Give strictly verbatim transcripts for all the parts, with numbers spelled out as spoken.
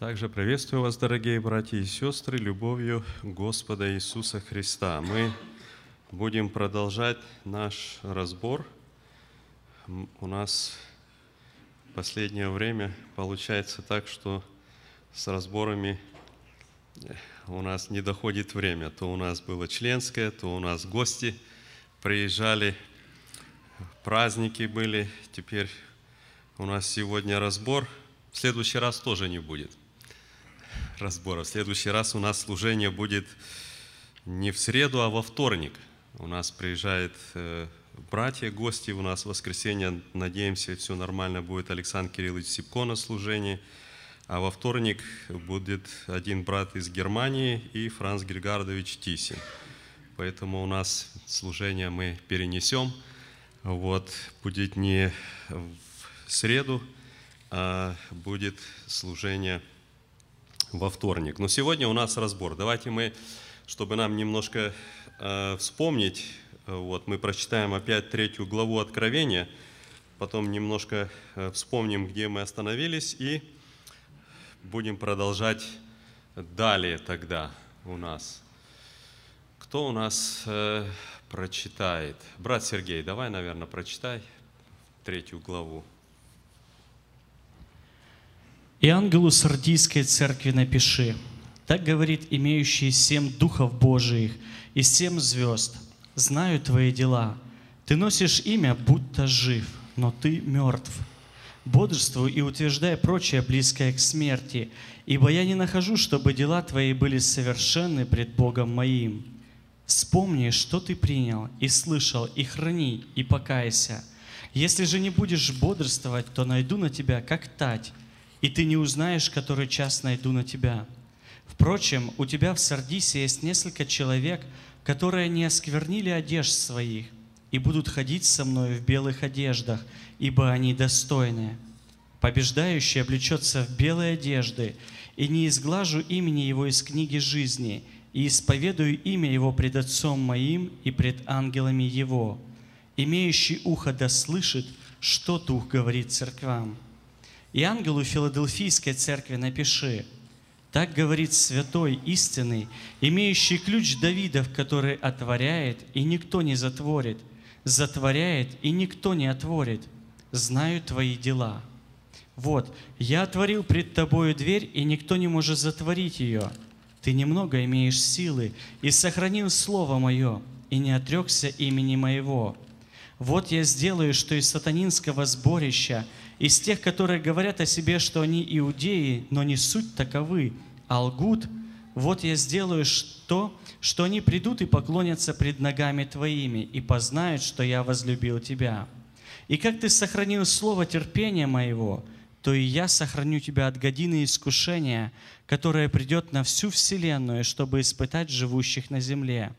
Также приветствую вас, дорогие братья и сестры, любовью Господа Иисуса Христа. Мы будем продолжать наш разбор. У нас в последнее время получается так, что с разборами у нас не доходит время. То у нас было членское, то у нас гости приезжали, праздники были. Теперь у нас сегодня разбор. В следующий раз тоже не будет разбора. В следующий раз у нас служение будет не в среду, а во вторник. У нас приезжают братья, гости. У нас в воскресенье, надеемся, все нормально будет. Александр Кириллович Сипко на служении. А во вторник будет один брат из Германии и Франц Гергардович Тиссин. Поэтому у нас служение мы перенесем. Вот, будет не в среду, а будет служение во вторник. Но сегодня у нас разбор. Давайте мы, чтобы нам немножко э, вспомнить, вот, мы прочитаем опять третью главу Откровения, потом немножко э, вспомним, где мы остановились, и будем продолжать далее тогда у нас. Кто у нас э, прочитает? Брат Сергей, давай, наверное, прочитай третью главу. «И ангелу Сардийской церкви напиши, так говорит имеющий семь духов Божиих и семь звезд, знаю твои дела, ты носишь имя, будто жив, но ты мертв. Бодрствуй и утверждай прочее, близкое к смерти, ибо я не нахожу, чтобы дела твои были совершенны пред Богом моим. Вспомни, что ты принял и слышал, и храни, и покайся. Если же не будешь бодрствовать, то найду на тебя как тать, и ты не узнаешь, который час найду на тебя. Впрочем, у тебя в Сардисе есть несколько человек, которые не осквернили одежд своих, и будут ходить со мною в белых одеждах, ибо они достойны. Побеждающий облечется в белые одежды, и не изглажу имени его из книги жизни, и исповедую имя его пред Отцом моим и пред ангелами его. Имеющий ухо да слышит, что Дух говорит церквам. И ангелу Филадельфийской церкви напиши, так говорит святой истинный, имеющий ключ Давидов, который отворяет, и никто не затворит, затворяет, и никто не отворит, знаю твои дела. Вот, я отворил пред тобою дверь, и никто не может затворить ее. Ты немного имеешь силы, и сохранил слово мое, и не отрекся имени моего. Вот я сделаю, что из сатанинского сборища, из тех, которые говорят о себе, что они иудеи, но не суть таковы, а лгут, вот я сделаю то, что они придут и поклонятся пред ногами твоими, и познают, что я возлюбил тебя. И как ты сохранил слово терпения моего, то и я сохраню тебя от годины искушения, которое придет на всю вселенную, чтобы испытать живущих на земле.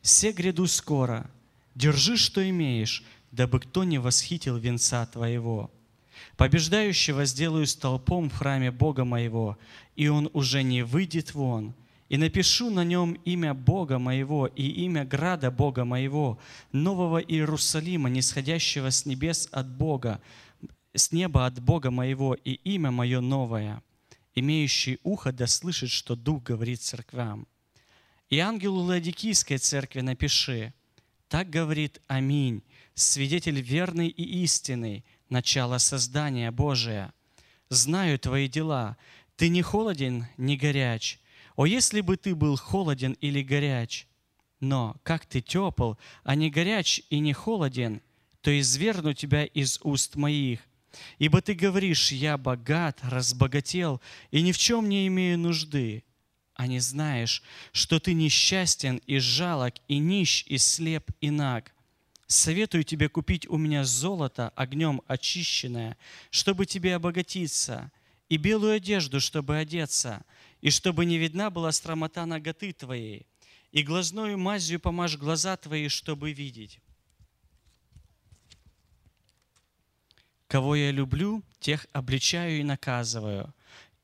Се гряду скоро, держи, что имеешь, дабы кто не восхитил венца твоего. Побеждающего сделаю столпом в храме Бога моего, и он уже не выйдет вон. И напишу на нем имя Бога моего и имя града Бога моего, нового Иерусалима, нисходящего с небес от Бога, с неба от Бога моего, и имя мое новое. Имеющий ухо да слышит, что Дух говорит церквам. И ангелу Лаодикийской церкви напиши, так говорит Аминь, свидетель верный и истинный, начало создания Божия. Знаю твои дела, ты не холоден, не горяч. О, если бы ты был холоден или горяч! Но как ты тепл, а не горяч и не холоден, то изверну тебя из уст моих. Ибо ты говоришь, я богат, разбогател, и ни в чем не имею нужды. А не знаешь, что ты несчастен и жалок, и нищ, и слеп, и наг. Советую тебе купить у меня золото, огнем очищенное, чтобы тебе обогатиться, и белую одежду, чтобы одеться, и чтобы не видна была срамота наготы твоей, и глазною мазью помажь глаза твои, чтобы видеть. Кого я люблю, тех обличаю и наказываю.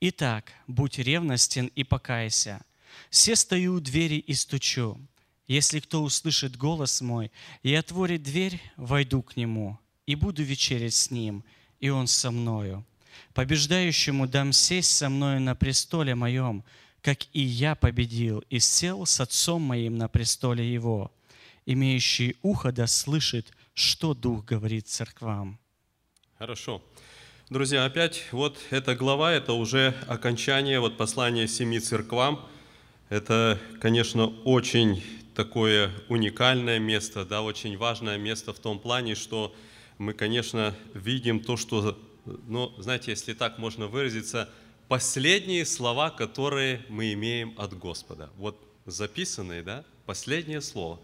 Итак, будь ревностен и покайся. Се стою у двери и стучу. Если кто услышит голос мой и отворит дверь, войду к нему, и буду вечерить с ним, и он со мною. Побеждающему дам сесть со мною на престоле моем, как и я победил и сел с Отцом моим на престоле Его. Имеющий ухо да слышит, что Дух говорит церквам». Хорошо. Друзья, опять вот эта глава, это уже окончание вот послания семи церквам. Это, конечно, очень такое уникальное место, да, очень важное место в том плане, что мы, конечно, видим то, что, ну, знаете, если так можно выразиться, последние слова, которые мы имеем от Господа. Вот записанные, да, последнее слово.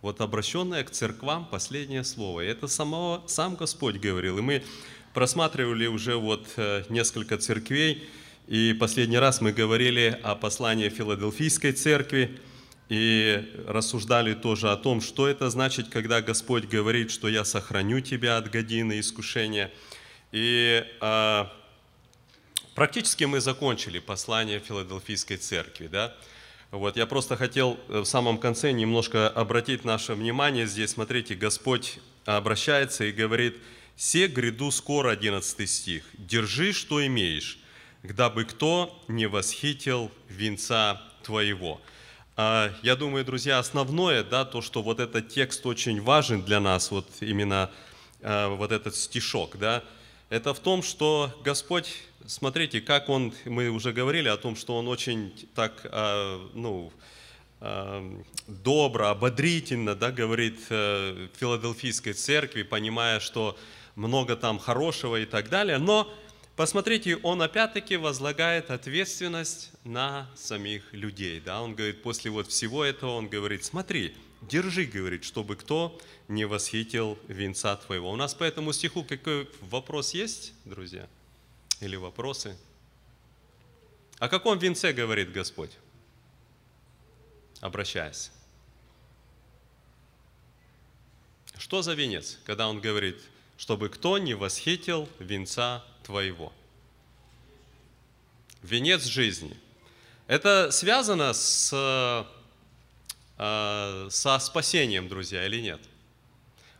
Вот обращенное к церквам последнее слово. И это самого, сам Господь говорил. И мы просматривали уже вот несколько церквей. И последний раз мы говорили о послании Филадельфийской церкви. И рассуждали тоже о том, что это значит, когда Господь говорит, что «я сохраню тебя от годины искушения». И а, практически мы закончили послание Филадельфийской церкви, да? Вот, я просто хотел в самом конце немножко обратить наше внимание. Здесь, смотрите, Господь обращается и говорит: «Се гряду скоро», одиннадцатый стих, «держи, что имеешь, дабы кто не восхитил венца твоего». Я думаю, друзья, основное, да, то, что вот этот текст очень важен для нас, вот именно вот этот стишок, да, это в том, что Господь, смотрите, как Он, мы уже говорили о том, что Он очень так, ну, добро, ободрительно, да, говорит Филадельфийской церкви, понимая, что много там хорошего и так далее, но посмотрите, он опять-таки возлагает ответственность на самих людей. Да? Он говорит, после вот всего этого, он говорит, смотри, держи, говорит, чтобы кто не восхитил венца твоего. У нас по этому стиху какой вопрос есть, друзья? Или вопросы? О каком венце говорит Господь? Обращаясь. Что за венец, когда он говорит, чтобы кто не восхитил венца твоего? Венец жизни. Это связано с, э, со спасением, друзья, или нет?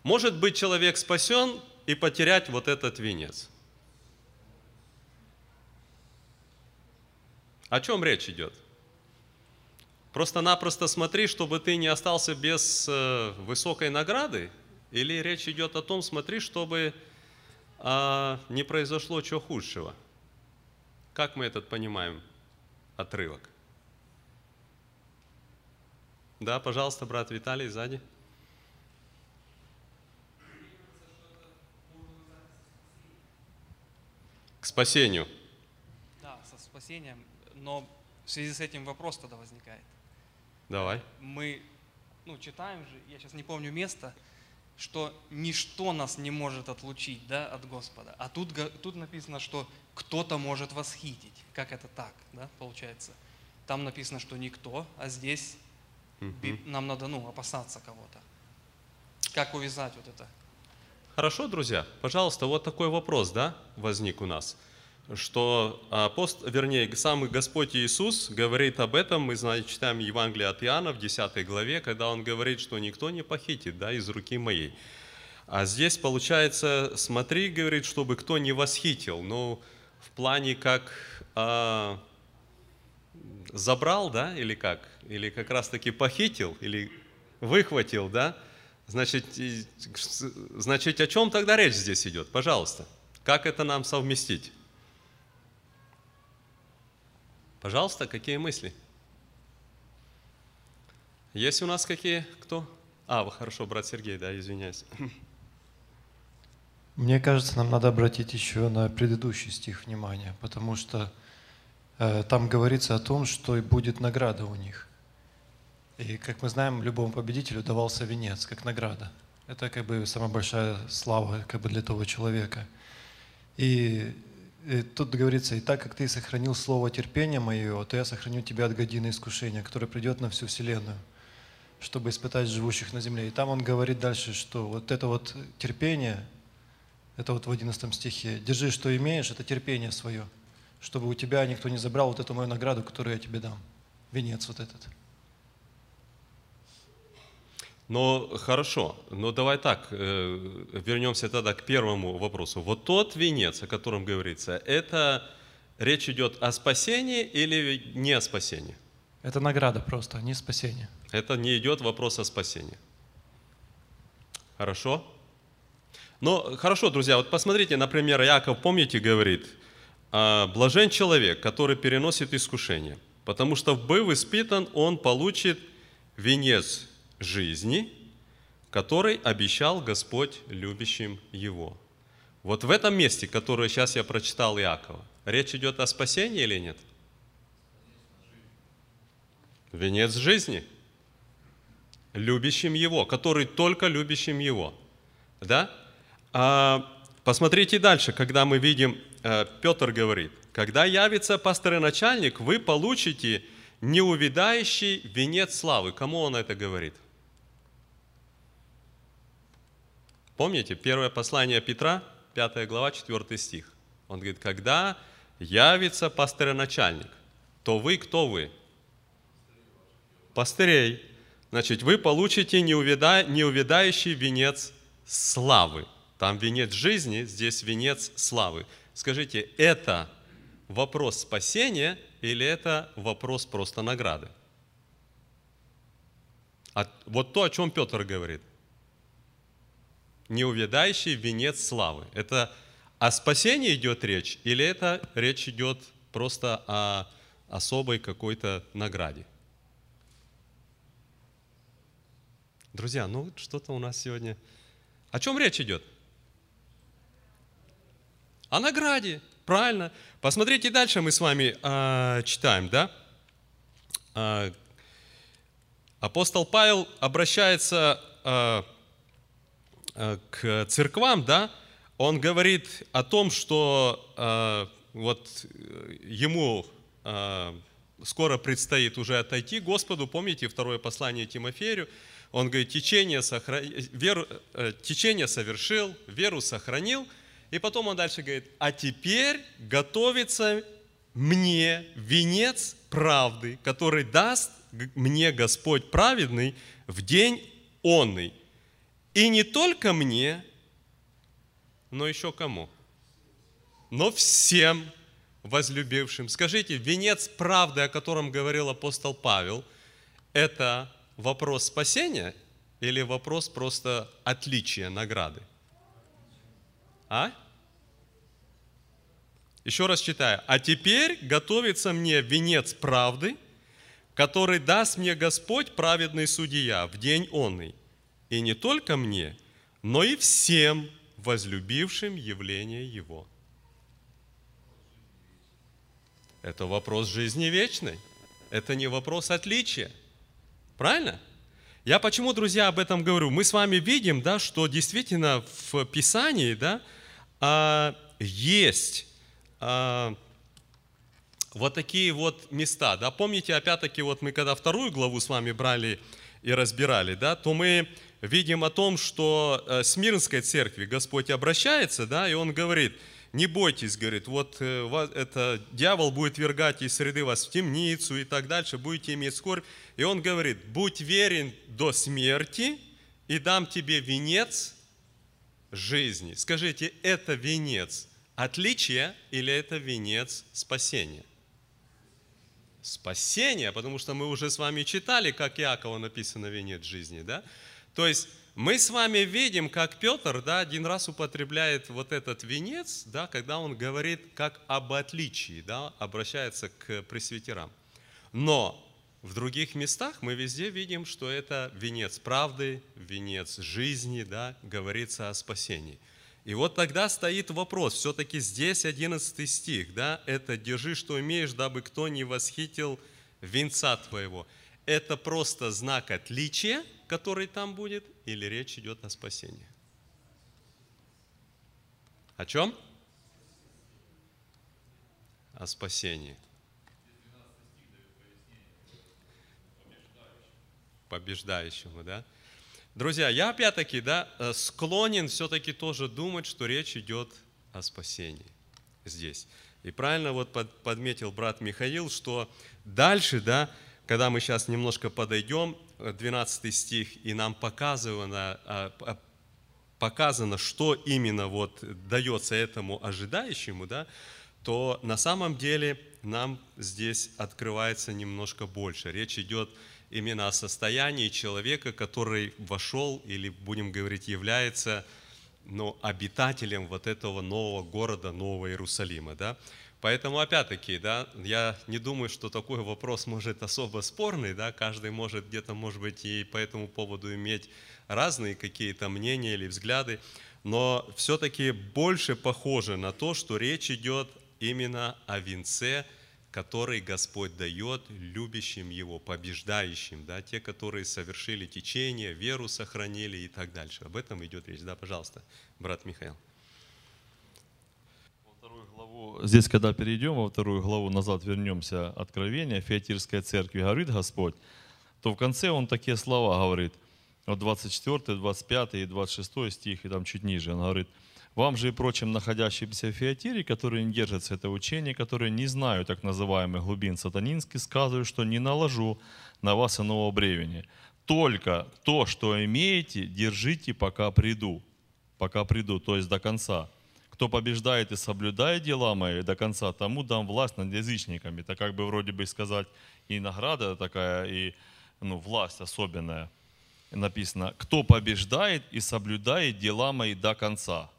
Может быть, человек спасен и потерять вот этот венец. О чем речь идет? Просто-напросто смотри, чтобы ты не остался без э, высокой награды. Или речь идет о том, смотри, чтобы а, не произошло чего худшего. Как мы этот понимаем отрывок? Да, пожалуйста, брат Виталий, сзади. К спасению. Да, со спасением, но в связи с этим вопрос тогда возникает. Давай. Мы, ну, читаем же, я сейчас не помню место, что ничто нас не может отлучить, да, от Господа. А тут, тут написано, что кто-то может восхитить. Как это так, да, получается? Там написано, что никто, а здесь угу. нам надо, ну, опасаться кого-то. Как увязать вот это? Хорошо, друзья. Пожалуйста, вот такой вопрос, да, возник у нас. Что апост, вернее, сам Господь Иисус говорит об этом, мы, знаем, читаем Евангелие от Иоанна в десятой главе, когда Он говорит, что никто не похитит, да, из руки моей. А здесь получается, смотри, говорит, чтобы кто не восхитил, ну, в плане как а, забрал, да, или как, или как раз-таки похитил, или выхватил, да, значит, значит, о чем тогда речь здесь идет, пожалуйста, как это нам совместить? Пожалуйста, какие мысли? Есть у нас какие? Кто? А, хорошо, брат Сергей, да, извиняюсь. Мне кажется, нам надо обратить еще на предыдущий стих внимание, потому что э, там говорится о том, что и будет награда у них. И, как мы знаем, любому победителю давался венец, как награда. Это как бы самая большая слава как бы для того человека. И... И тут говорится, и так как ты сохранил слово терпения моего, то я сохраню тебя от годины искушения, которое придет на всю вселенную, чтобы испытать живущих на земле. И там он говорит дальше, что вот это вот терпение, это вот в одиннадцатом стихе, держи, что имеешь, это терпение свое, чтобы у тебя никто не забрал вот эту мою награду, которую я тебе дам, венец вот этот. Но хорошо, но давай так, вернемся тогда к первому вопросу. Вот тот венец, о котором говорится, это речь идет о спасении или не о спасении? Это награда просто, а не спасение. Это не идет вопрос о спасении. Хорошо? Ну, хорошо, друзья, вот посмотрите, например, Иаков, помните, говорит, блажен человек, который переносит искушение, потому что, быв испытан, он получит венец жизни, который обещал Господь любящим его. Вот в этом месте, которое сейчас я прочитал Иакова, речь идет о спасении или нет? Венец жизни. Любящим его, который только любящим его. Да? А посмотрите дальше, когда мы видим, Петр говорит, когда явится пастырь-начальник, вы получите неувядающий венец славы. Кому он это говорит? Помните, первое послание Петра, пятая глава, четвёртый стих. Он говорит, когда явится пастырь-начальник, то вы кто вы? Пастырей. Значит, вы получите неувяда... неувядающий венец славы. Там венец жизни, здесь венец славы. Скажите, это вопрос спасения или это вопрос просто награды? А вот то, о чем Петр говорит. Неувядающий венец славы. Это о спасении идет речь, или это речь идет просто о особой какой-то награде? Друзья, ну что-то у нас сегодня... О чем речь идет? О награде, правильно. Посмотрите дальше, мы с вами э, читаем, да? Э, апостол Павел обращается э, к церквам, да, он говорит о том, что э, вот ему э, скоро предстоит уже отойти Господу. Помните второе послание Тимофею? Он говорит, течение, сохра... веру... течение совершил, веру сохранил. И потом он дальше говорит, а теперь готовится мне венец правды, который даст мне Господь праведный в день онный. И не только мне, но еще кому? Но всем возлюбившим. Скажите, венец правды, о котором говорил апостол Павел, это вопрос спасения или вопрос просто отличия награды? А? Еще раз читаю. А теперь готовится мне венец правды, который даст мне Господь праведный судья в день онный. И не только мне, но и всем возлюбившим явление Его. Это вопрос жизни вечной. Это не вопрос отличия. Правильно? Я почему, друзья, об этом говорю? Мы с вами видим, да, что действительно в Писании, да, а, есть а, вот такие вот места. Да? Помните, опять-таки, вот мы когда вторую главу с вами брали и разбирали, да, то мы видим о том, что к Смирнской церкви Господь обращается, да, и Он говорит, не бойтесь, говорит, вот это дьявол будет вергать из среды вас в темницу и так дальше, будете иметь скорбь. И он говорит, будь верен до смерти, и дам тебе венец жизни. Скажите, это венец отличия или это венец спасения? Спасение, потому что мы уже с вами читали, как Иакова написано венец жизни, да? То есть мы с вами видим, как Петр, да, один раз употребляет вот этот венец, да, когда он говорит как об отличии, да, обращается к пресвитерам. Но в других местах мы везде видим, что это венец правды, венец жизни, да, говорится о спасении. И вот тогда стоит вопрос, все-таки здесь одиннадцатый стих, да, это «держи, что имеешь, дабы кто не восхитил венца твоего». Это просто знак отличия, который там будет, или речь идет о спасении? О чем? О спасении. Побеждающему, да? Друзья, я опять-таки, да, склонен все-таки тоже думать, что речь идет о спасении здесь. И правильно вот подметил брат Михаил, что дальше, да, когда мы сейчас немножко подойдем, двенадцатый стих, и нам показано, показано, что именно вот дается этому ожидающему, да, то на самом деле нам здесь открывается немножко больше. Речь идет именно о состоянии человека, который вошел, или, будем говорить, является, ну, обитателем вот этого нового города, Нового Иерусалима. Да? Поэтому, опять-таки, да, я не думаю, что такой вопрос может особо спорный. Да? Каждый может где-то, может быть, и по этому поводу иметь разные какие-то мнения или взгляды. Но все-таки больше похоже на то, что речь идет именно о венце, который Господь дает любящим Его, побеждающим, да, те, которые совершили течение, веру сохранили и так дальше. Об этом идет речь. Да, пожалуйста, брат Михаил. Во вторую главу, здесь, когда перейдем, во вторую главу назад вернемся, Откровение Фиатирской церкви, говорит Господь, то в конце Он такие слова говорит, вот двадцать четвёртый, двадцать пятый и двадцать шестой стих, и там чуть ниже Он говорит: «Вам же и прочим находящимся в Фиатире, которые не держатся этого учения, которые не знают так называемых глубин сатанинских, сказываю, что не наложу на вас иного бремени. Только то, что имеете, держите, пока приду». Пока приду, то есть до конца. «Кто побеждает и соблюдает дела мои до конца, тому дам власть над язычниками». Это как бы вроде бы сказать и награда такая, и, ну, власть особенная. Написано: «Кто побеждает и соблюдает дела мои до конца».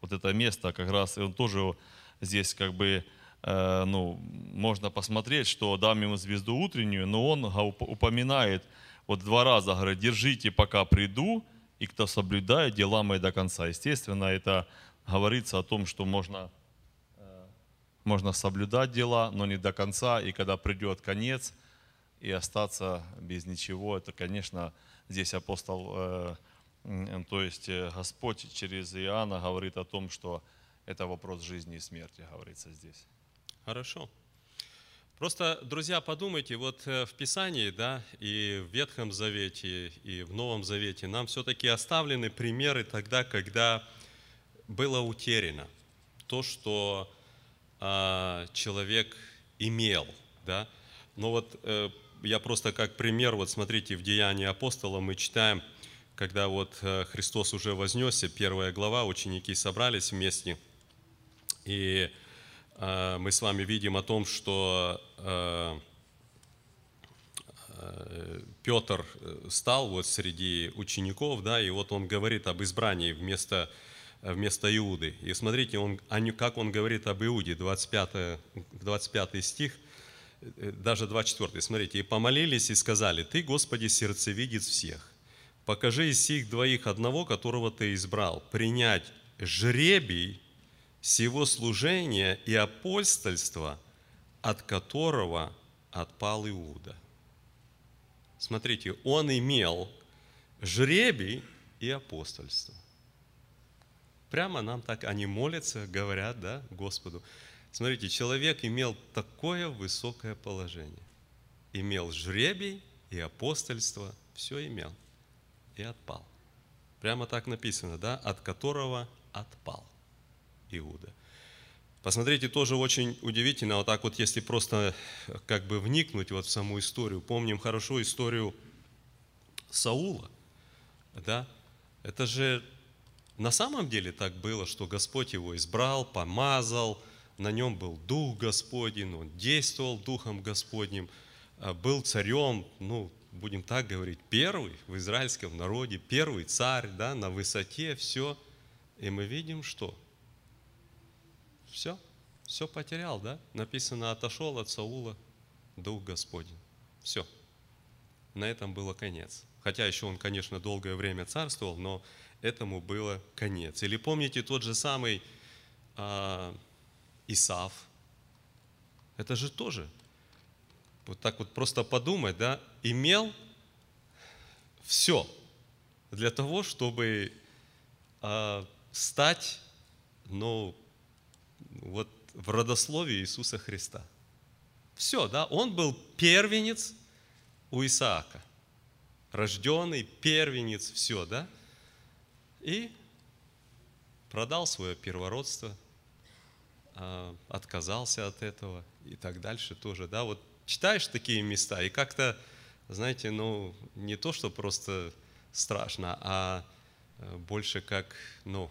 Вот это место как раз, и он тоже здесь как бы, э, ну, можно посмотреть, что дам ему звезду утреннюю, но он упоминает вот два раза, говорит: держите, пока приду, и кто соблюдает дела мои до конца. Естественно, это говорится о том, что можно, э, можно соблюдать дела, но не до конца, и когда придет конец, и остаться без ничего, это, конечно, здесь апостол... Э, То есть Господь через Иоанна говорит о том, что это вопрос жизни и смерти, говорится здесь. Хорошо. Просто, друзья, подумайте, вот в Писании, да, и в Ветхом Завете, и в Новом Завете нам все-таки оставлены примеры тогда, когда было утеряно то, что а, человек имел, да. Но вот э, я просто как пример, вот смотрите, в Деянии апостола мы читаем, когда вот Христос уже вознесся, первая глава, ученики собрались вместе, и мы с вами видим о том, что Петр стал вот среди учеников, да, и вот он говорит об избрании вместо, вместо Иуды. И смотрите, он, как он говорит об Иуде, двадцать пятый стих. Даже двадцать четвёртый, смотрите: «И помолились и сказали: ты, Господи, сердцевидец всех, покажи из сих двоих одного, которого Ты избрал, принять жребий сего служения и апостольства, от которого отпал Иуда». Смотрите, он имел жребий и апостольство. Прямо нам так они молятся, говорят, да, Господу. Смотрите, человек имел такое высокое положение. Имел жребий и апостольство, все имел. И отпал. Прямо так написано, да? От которого отпал Иуда. Посмотрите, тоже очень удивительно, вот так вот, если просто как бы вникнуть вот в саму историю. Помним хорошо историю Саула, да? Это же на самом деле так было, что Господь его избрал, помазал, на нем был Дух Господень, он действовал Духом Господним, был царем, ну, будем так говорить, первый в израильском народе, первый царь, да, на высоте, все. И мы видим, что все, все потерял, да? Написано: отошел от Саула Дух Господень. Все. На этом было конец. Хотя еще он, конечно, долгое время царствовал, но этому было конец. Или помните тот же самый а, Исав. Это же тоже... Вот так вот просто подумать, да, имел все для того, чтобы э, стать, ну, вот в родословии Иисуса Христа. Все, да, он был первенец у Исаака, рожденный первенец, все, да, и продал свое первородство, э, отказался от этого и так дальше тоже, да, вот. читаешь такие места, и как-то, знаете, ну, не то, что просто страшно, а больше как, ну,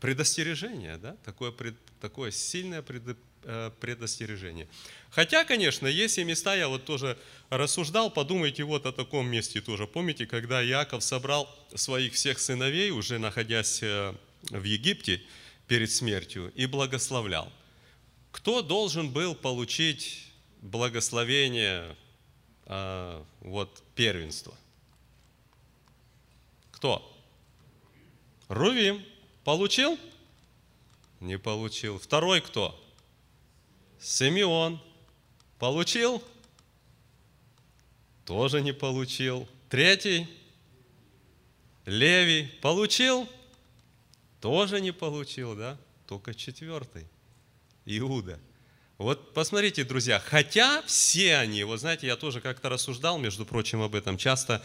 предостережение, да, такое, такое сильное предостережение. Хотя, конечно, есть и места, я вот тоже рассуждал, подумайте вот о таком месте тоже. Помните, когда Иаков собрал своих всех сыновей, уже находясь в Египте перед смертью, и благословлял. Кто должен был получить благословение, вот, первенства? Кто? Рувим. Получил? Не получил. Второй кто? Симеон. Получил? Тоже не получил. Третий? Левий. Получил? Тоже не получил, да? Только четвертый. Иуда. Вот посмотрите, друзья, хотя все они, вот знаете, я тоже как-то рассуждал, между прочим, об этом часто,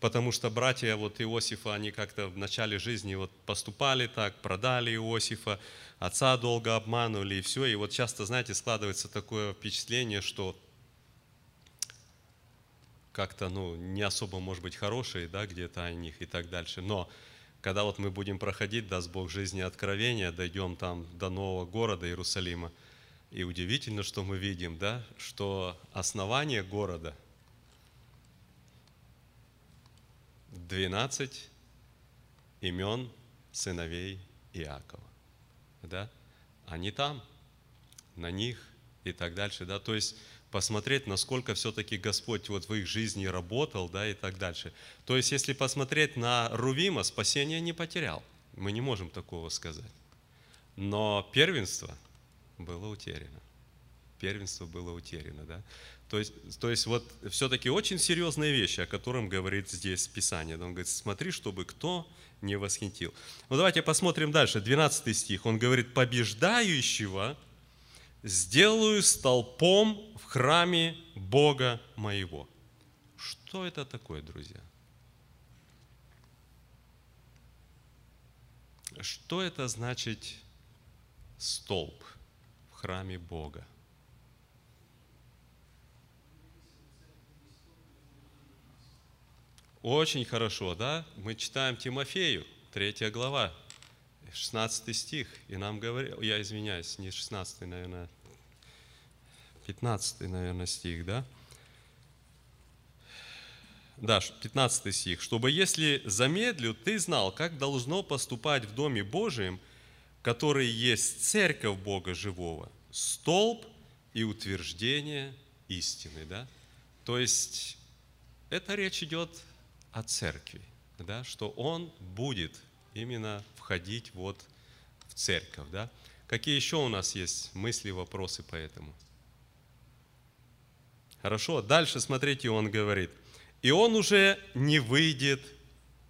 потому что братья вот Иосифа, они как-то в начале жизни вот поступали так, продали Иосифа, отца долго обманули и все. И вот часто, знаете, складывается такое впечатление, что как-то, ну, не особо, может быть, хорошие, да, где-то о них и так дальше. Но когда вот мы будем проходить, даст Бог, жизни откровения, дойдем там до нового города Иерусалима, и удивительно, что мы видим, да, что основание города – двенадцать имен сыновей Иакова, да, они там, на них и так дальше, да, то есть посмотреть, насколько все-таки Господь вот в их жизни работал, да, и так дальше. То есть, если посмотреть на Рувима, спасение не потерял, мы не можем такого сказать, но первенство было утеряно, первенство было утеряно, да. То есть, то есть вот все-таки очень серьезные вещи, о которых говорит здесь Писание. Он говорит, смотри, чтобы кто не восхитил. Ну давайте посмотрим дальше, двенадцатый стих. Он говорит, побеждающего сделаю столпом в храме Бога моего. Что это такое, друзья? Что это значит столб в храме Бога? Очень хорошо, да? Мы читаем Тимофею, третья глава, шестнадцатый стих, и нам говорят, я извиняюсь, не шестнадцатый, наверное, пятнадцатый, наверное, стих, да? Да, пятнадцатый стих. «Чтобы, если замедлю, ты знал, как должно поступать в Доме Божием, который есть церковь Бога живого, столб и утверждение истины». Да? То есть, это речь идет о церкви, да, что он будет именно входить вот в церковь. Да. Какие еще у нас есть мысли, вопросы по этому? Хорошо, дальше смотрите, он говорит, и он уже не выйдет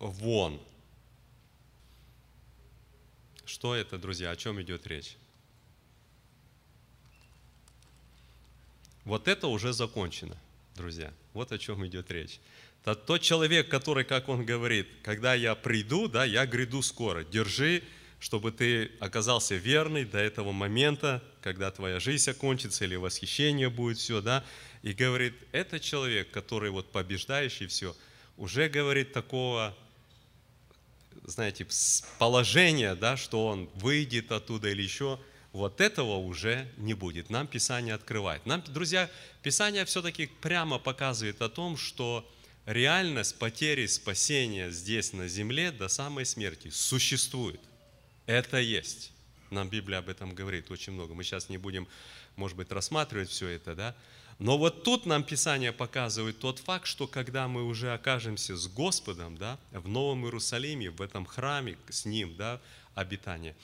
вон. Что это, друзья, о чем идет речь? Вот это уже закончено, друзья, вот о чем идет речь. Тот человек, который, как он говорит, когда я приду, да, я гряду скоро. Держи, чтобы ты оказался верный до этого момента, когда твоя жизнь окончится или восхищение будет, все, да. И говорит, этот человек, который вот побеждающий все, уже говорит такого, знаете, положения, да, что он выйдет оттуда или еще, вот этого уже не будет. Нам Писание открывает. Нам, друзья, Писание все-таки прямо показывает о том, что реальность потери спасения здесь на земле до самой смерти существует. Это есть. Нам Библия об этом говорит очень много. Мы сейчас не будем, может быть, рассматривать все это, да? Но вот тут нам Писание показывает тот факт, что когда мы уже окажемся с Господом, да, в Новом Иерусалиме, в этом храме, с Ним, да, обитание,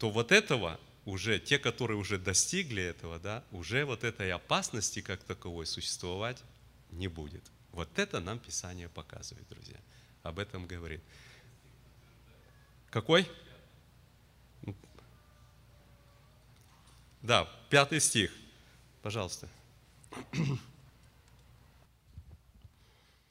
то вот этого уже, те, которые уже достигли этого, да, уже вот этой опасности как таковой существовать не будет. Вот это нам Писание показывает, друзья. Об этом говорит. Какой? Да, пятый стих. Пожалуйста.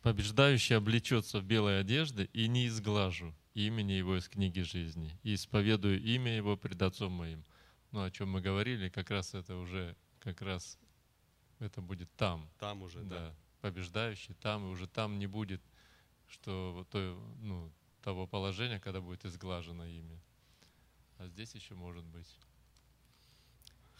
Побеждающий облечется в белой одежды, и не изглажу имени его из книги жизни, и исповедую имя его пред отцом моим. Ну, о чем мы говорили, как раз это уже как раз Это будет там. Там уже, да. да. Побеждающий там, и уже там не будет что, то, ну, того положения, когда будет изглажено имя. А здесь еще может быть.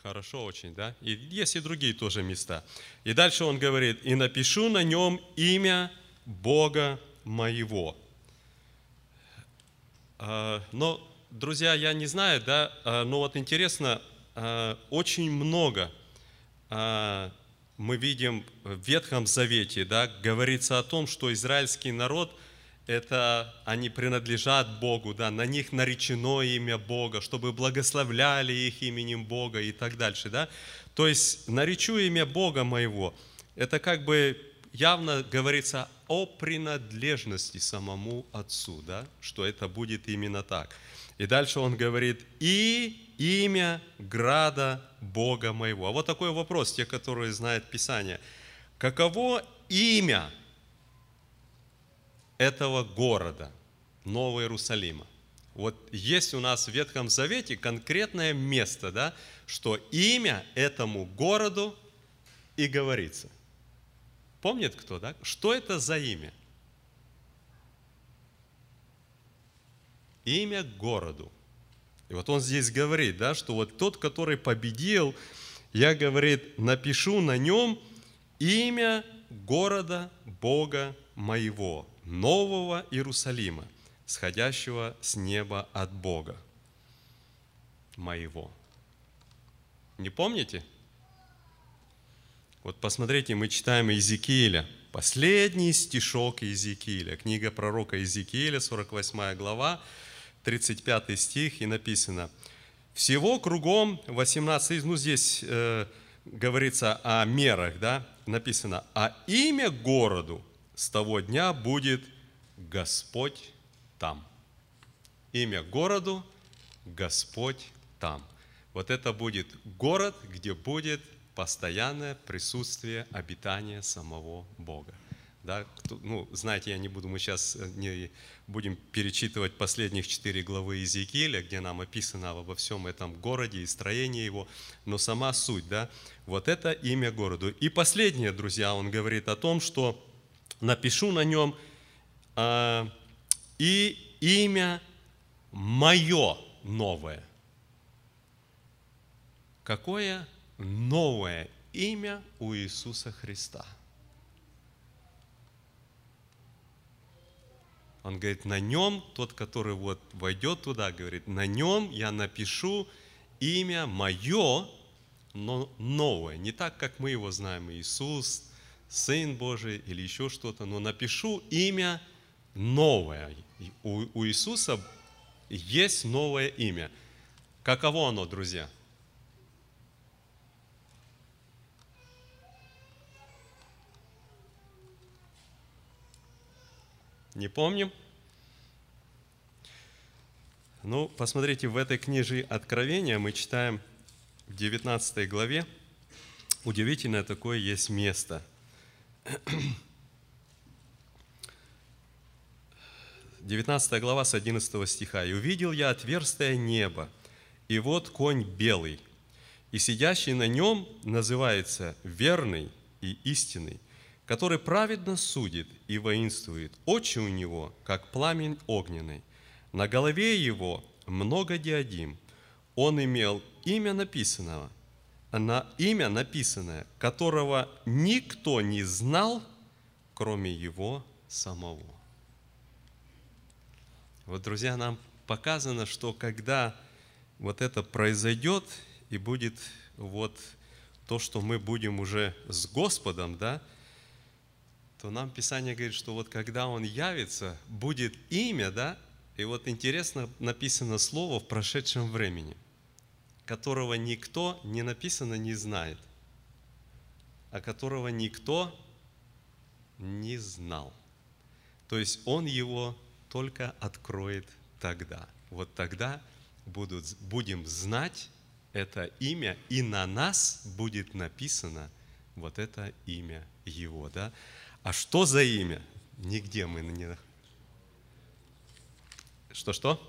Хорошо очень, да? И есть и другие тоже места. И дальше он говорит: «И напишу на нем имя Бога моего». Но, друзья, я не знаю, да, но вот интересно, очень много мы видим в Ветхом Завете, да, говорится о том, что израильский народ, это они принадлежат Богу, да, на них наречено имя Бога, чтобы благословляли их именем Бога и так дальше, да. То есть наречу имя Бога моего, это как бы явно говорится о принадлежности самому Отцу, да, что это будет именно так. И дальше он говорит: «И имя града Бога моего». А вот такой вопрос, те, которые знают Писание. Каково имя этого города, Нового Иерусалима? Вот есть у нас в Ветхом Завете конкретное место, да, что имя этому городу и говорится. Помнит кто, да? Что это за имя? Имя городу. И вот он здесь говорит, да, что вот тот, который победил, я, говорит, напишу на нем имя города Бога моего, Нового Иерусалима, сходящего с неба от Бога моего. Не помните? Вот посмотрите, мы читаем Иезекииля, последний стишок Иезекииля, книга пророка Иезекииля, сорок восьмая глава, тридцать пятый стих, и написано: «Всего кругом восемнадцать, ну здесь э, говорится о мерах, да, написано: «А имя городу с того дня будет Господь там». Имя городу Господь там. Вот это будет город, где будет постоянное присутствие, обитание самого Бога. Да? Ну, знаете, я не буду, мы сейчас не будем перечитывать последних четыре главы Иезекииля, где нам описано обо всем этом городе и строении его, но сама суть, да, вот это имя городу. И последнее, друзья, он говорит о том, что напишу на нем э, и имя мое новое. Какое новое имя у Иисуса Христа? Он говорит, на нем, тот, который вот войдет туда, говорит, на нем я напишу имя мое, но новое. Не так, как мы его знаем, Иисус, Сын Божий или еще что-то, но напишу имя новое. У, у Иисуса есть новое имя. Каково оно, друзья? Не помним? Ну, посмотрите, в этой книге Откровения мы читаем в девятнадцатой главе. Удивительное такое есть место. девятнадцатая глава с одиннадцатого стиха. «И увидел я отверстие неба, и вот конь белый, и сидящий на нем называется верный и истинный, который праведно судит и воинствует, очи у него, как пламень огненный, на голове его много диадим, он имел имя написанного, на имя написанное, которого никто не знал, кроме его самого». Вот, друзья, нам показано, что когда вот это произойдет, и будет вот то, что мы будем уже с Господом, да, то нам Писание говорит, что вот когда Он явится, будет имя, да, и вот интересно написано слово в прошедшем времени, которого никто не написано, не знает, а которого никто не знал. То есть Он его только откроет тогда. Вот тогда будут, будем знать это имя, и на нас будет написано вот это имя Его, да. А что за имя? Нигде мы не... Что-что?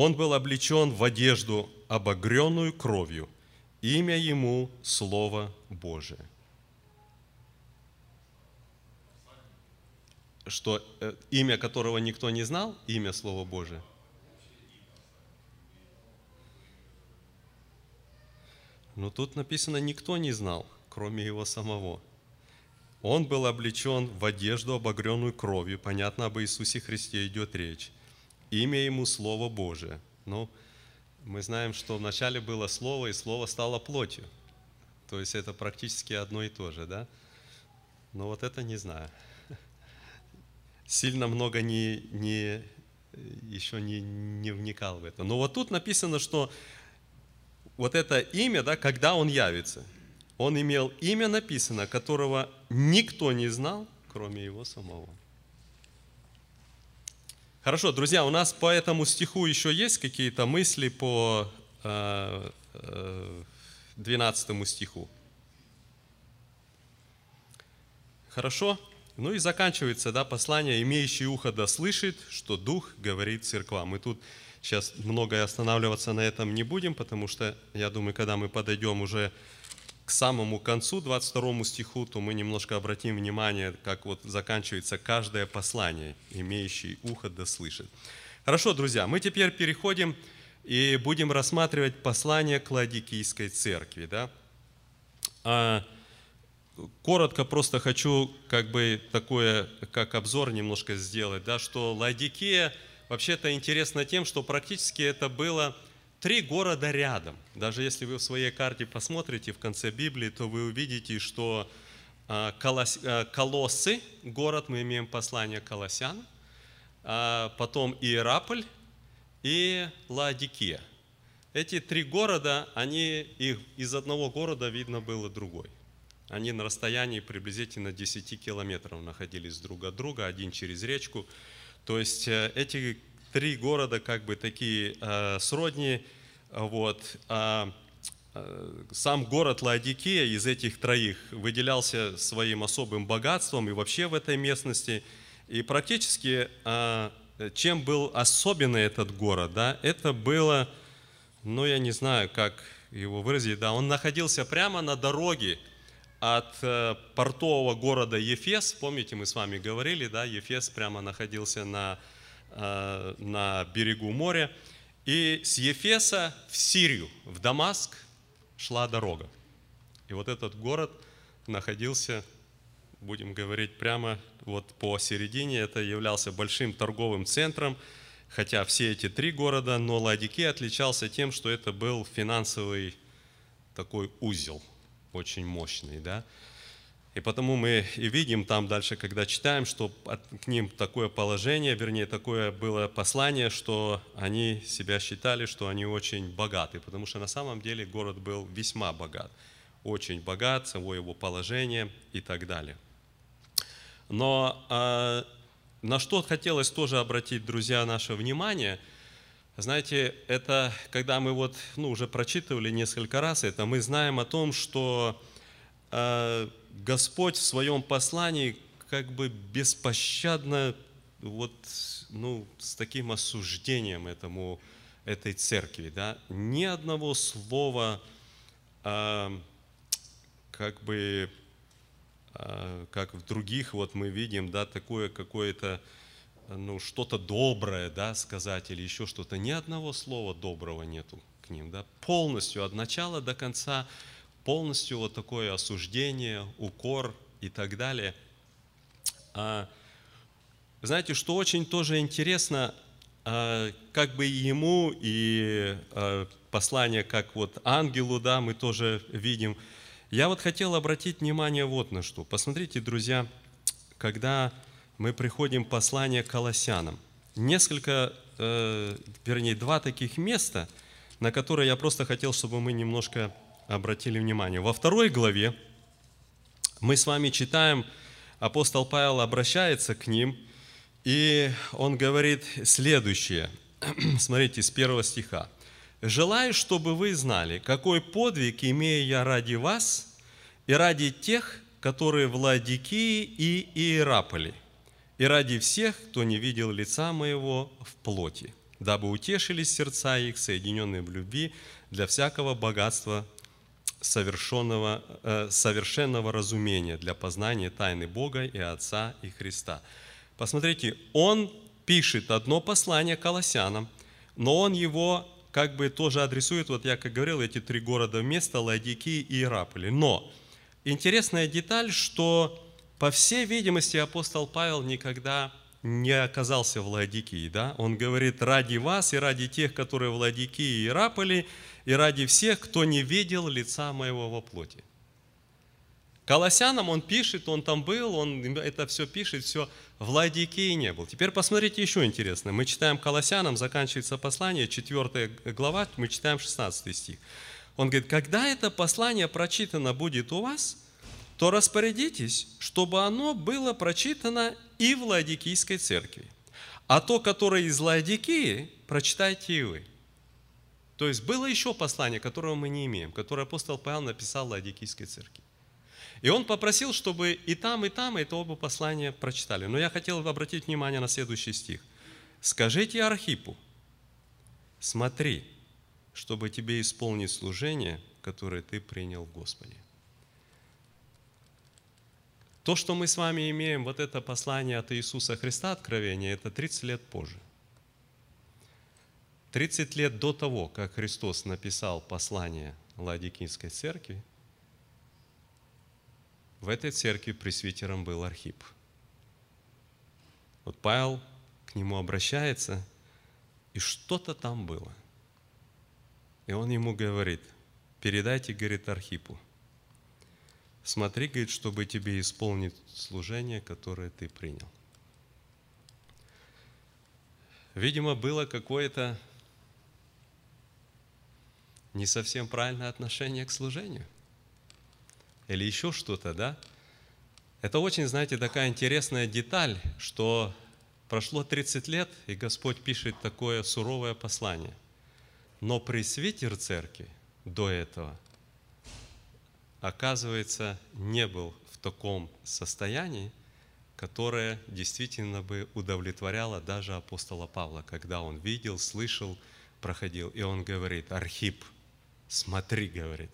Он был облечен в одежду, обогренную кровью. Имя ему – Слово Божие. Что э, имя, которого никто не знал, имя Слова Божие. Но тут написано, никто не знал, кроме его самого. Он был облечен в одежду, обогренную кровью. Понятно, об Иисусе Христе идет речь. Имя ему – Слово Божие. Но мы знаем, что вначале было Слово, и Слово стало плотью. То есть это практически одно и то же, да? Но вот это не знаю. Сильно много не, не, еще не, не вникал в это. Но вот тут написано, что вот это имя, да, когда он явится. Он имел имя написано, которого никто не знал, кроме его самого. Хорошо, друзья, у нас по этому стиху еще есть какие-то мысли по э, э, двенадцатому стиху? Хорошо? Ну и заканчивается, да, послание, имеющий ухо да слышит, что Дух говорит церквам. И тут сейчас многое останавливаться на этом не будем, потому что, я думаю, когда мы подойдем уже к самому концу, двадцать второму стиху, то мы немножко обратим внимание, как вот заканчивается каждое послание, имеющий ухо да слышит. Хорошо, друзья, мы теперь переходим и будем рассматривать послание к Лаодикийской церкви, да. Коротко просто хочу как бы такое, как обзор немножко сделать, да, что Лаодикия вообще-то интересна тем, что практически это было три города рядом. Даже если вы в своей карте посмотрите в конце Библии, то вы увидите, что Колоссы, город, мы имеем послание Колоссян, потом Иераполь и Лаодикия. Эти три города, они, их из одного города видно было другой. Они на расстоянии приблизительно десяти километров находились друг от друга, один через речку. То есть эти три города как бы такие э, сродни. Вот. А, э, сам город Лаодикия из этих троих выделялся своим особым богатством и вообще в этой местности. И практически э, чем был особенный этот город, да, это было, ну я не знаю, как его выразить, да, он находился прямо на дороге от портового города Ефес. Помните, мы с вами говорили, да, Ефес прямо находился на, на берегу моря. И с Ефеса в Сирию, в Дамаск шла дорога. И вот этот город находился, будем говорить прямо вот посередине, это являлся большим торговым центром, хотя все эти три города, но Лаодикия отличался тем, что это был финансовый такой узел, очень мощный, да, и потому мы и видим там дальше, когда читаем, что к ним такое положение, вернее, такое было послание, что они себя считали, что они очень богаты, потому что на самом деле город был весьма богат, очень богат, само его положение и так далее. Но э, на что хотелось тоже обратить, друзья, наше внимание. Знаете, это когда мы вот, ну, уже прочитывали несколько раз это, мы знаем о том, что э, Господь в своем послании как бы беспощадно, вот, ну, с таким осуждением этому, этой церкви, да, ни одного слова, э, как бы, э, как в других, вот мы видим, да, такое какое-то, ну, что-то доброе, да, сказать или еще что-то. Ни одного слова доброго нету к ним, да, полностью, от начала до конца, полностью вот такое осуждение, укор и так далее. А, знаете, что очень тоже интересно, а, как бы ему и а, послание как вот ангелу, да, мы тоже видим. Я вот хотел обратить внимание вот на что. Посмотрите, друзья, когда мы приходим к посланию к Колоссянам. Несколько, э, вернее, два таких места, на которые я просто хотел, чтобы мы немножко обратили внимание. Во второй главе мы с вами читаем, апостол Павел обращается к ним, и он говорит следующее. Смотрите, с первого стиха. «Желаю, чтобы вы знали, какой подвиг имею я ради вас и ради тех, которые в Лаодикии и Иераполе, и ради всех, кто не видел лица моего в плоти, дабы утешились сердца их, соединенные в любви, для всякого богатства совершенного, э, совершенного разумения, для познания тайны Бога и Отца и Христа». Посмотрите, он пишет одно послание колоссянам, но он его как бы тоже адресует, вот я как говорил, эти три города вместо Лаодикии и Иераполи. Но интересная деталь, что, по всей видимости, апостол Павел никогда не оказался в Лаодикии, да? Он говорит: ради вас и ради тех, которые в Лаодикии и Иераполе, и ради всех, кто не видел лица моего во плоти. Колоссянам он пишет, он там был, он это все пишет, все, в Лаодикии не был. Теперь посмотрите еще интересно. Мы читаем Колоссянам, заканчивается послание, четвёртая глава, мы читаем шестнадцатый стих. Он говорит: когда это послание прочитано будет у вас, то распорядитесь, чтобы оно было прочитано и в Лаодикийской церкви. А то, которое из Лаодикии, прочитайте и вы. То есть было еще послание, которого мы не имеем, которое апостол Павел написал Лаодикийской церкви. И он попросил, чтобы и там, и там это оба послания прочитали. Но я хотел обратить внимание на следующий стих. «Скажите Архипу: смотри, чтобы тебе исполнить служение, которое ты принял в Господе». То, что мы с вами имеем, вот это послание от Иисуса Христа, откровение, это тридцать лет позже. тридцать лет до того, как Христос написал послание Лаодикийской церкви, в этой церкви пресвитером был Архип. Вот Павел к нему обращается, и что-то там было. И он ему говорит: передайте, говорит, Архипу, смотри, говорит, чтобы тебе исполнить служение, которое ты принял. Видимо, было какое-то не совсем правильное отношение к служению. Или еще что-то, да? Это очень, знаете, такая интересная деталь, что прошло тридцать лет, и Господь пишет такое суровое послание. Но пресвитер церкви до этого, оказывается, не был в таком состоянии, которое действительно бы удовлетворяло даже апостола Павла, когда он видел, слышал, проходил. И он говорит: Архип, смотри, говорит,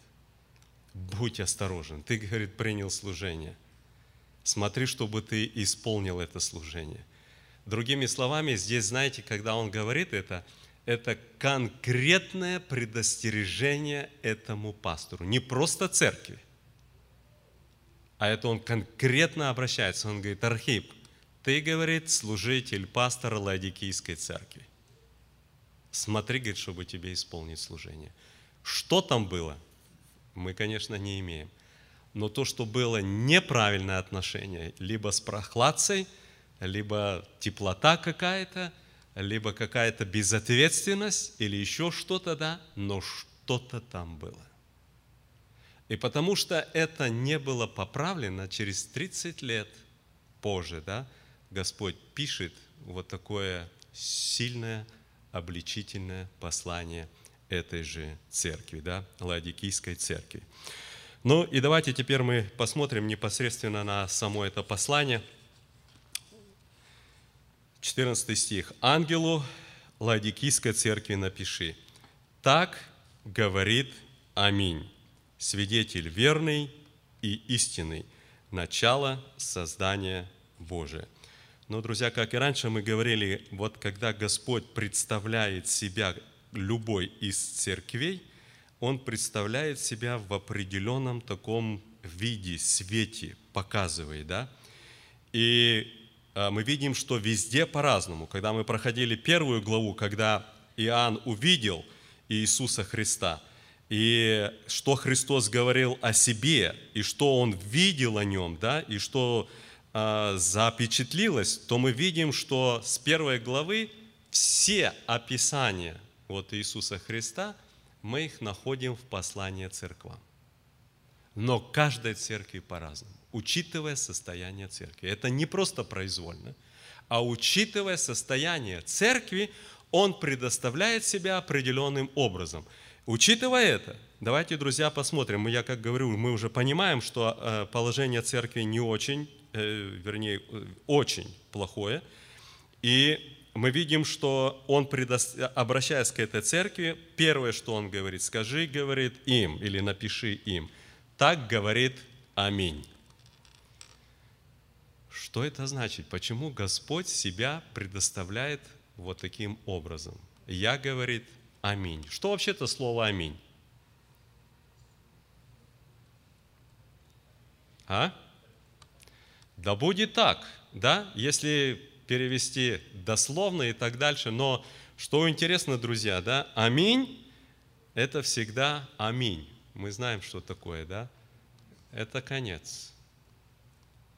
будь осторожен. Ты, говорит, принял служение. Смотри, чтобы ты исполнил это служение. Другими словами, здесь, знаете, когда он говорит это, это конкретное предостережение этому пастору. Не просто церкви, а это он конкретно обращается. Он говорит: Архип, ты, говорит, служитель, пастор Лаодикийской церкви. Смотри, говорит, чтобы тебе исполнить служение. Что там было, мы, конечно, не имеем. Но то, что было неправильное отношение, либо с прохладцей, либо теплота какая-то, либо какая-то безответственность, или еще что-то, да, но что-то там было. И потому что это не было поправлено, через тридцать лет позже, да, Господь пишет вот такое сильное обличительное послание этой же церкви, да, Лаодикийской церкви. Ну и давайте теперь мы посмотрим непосредственно на само это послание. четырнадцатый стих. «Ангелу Лаодикийской церкви напиши: так говорит Аминь, свидетель верный и истинный, начало создания Божия». Но, друзья, как и раньше мы говорили, вот когда Господь представляет себя любой из церквей, Он представляет себя в определенном таком виде, свете, показывает, да? И мы видим, что везде по-разному. Когда мы проходили первую главу, когда Иоанн увидел Иисуса Христа, и что Христос говорил о себе, и что он видел о нем, да, и что э, запечатлилось, то мы видим, что с первой главы все описания вот Иисуса Христа, мы их находим в послании церквам. Но каждой церкви по-разному, учитывая состояние церкви. Это не просто произвольно, а учитывая состояние церкви, он предоставляет себя определенным образом. Учитывая это, давайте, друзья, посмотрим. Я, как говорю, мы уже понимаем, что положение церкви не очень, вернее, очень плохое. И мы видим, что он, предо... обращаясь к этой церкви, первое, что он говорит, скажи, говорит им, или напиши им, так говорит аминь. Что это значит? Почему Господь себя предоставляет вот таким образом? Я, говорит, аминь. Что вообще-то слово аминь? А? Да будет так, да? Если перевести дословно и так дальше. Но что интересно, друзья, да? Аминь – это всегда аминь. Мы знаем, что такое, да? Это конец.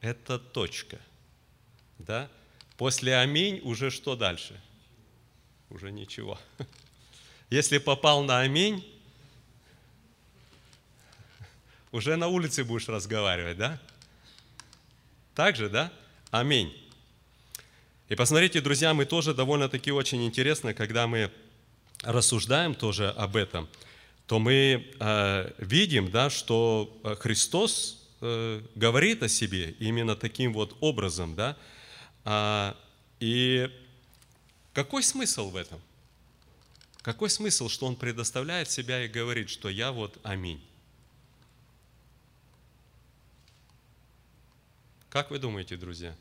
Это точка, да? После аминь уже что дальше? Уже ничего. Если попал на аминь, уже на улице будешь разговаривать, да? Так же, да? Аминь. И посмотрите, друзья, мы тоже довольно-таки очень интересно, когда мы рассуждаем тоже об этом, то мы э, видим, да, что Христос э, говорит о себе именно таким вот образом, да. А, и какой смысл в этом? Какой смысл, что Он предоставляет себя и говорит, что я вот аминь? Как вы думаете, друзья?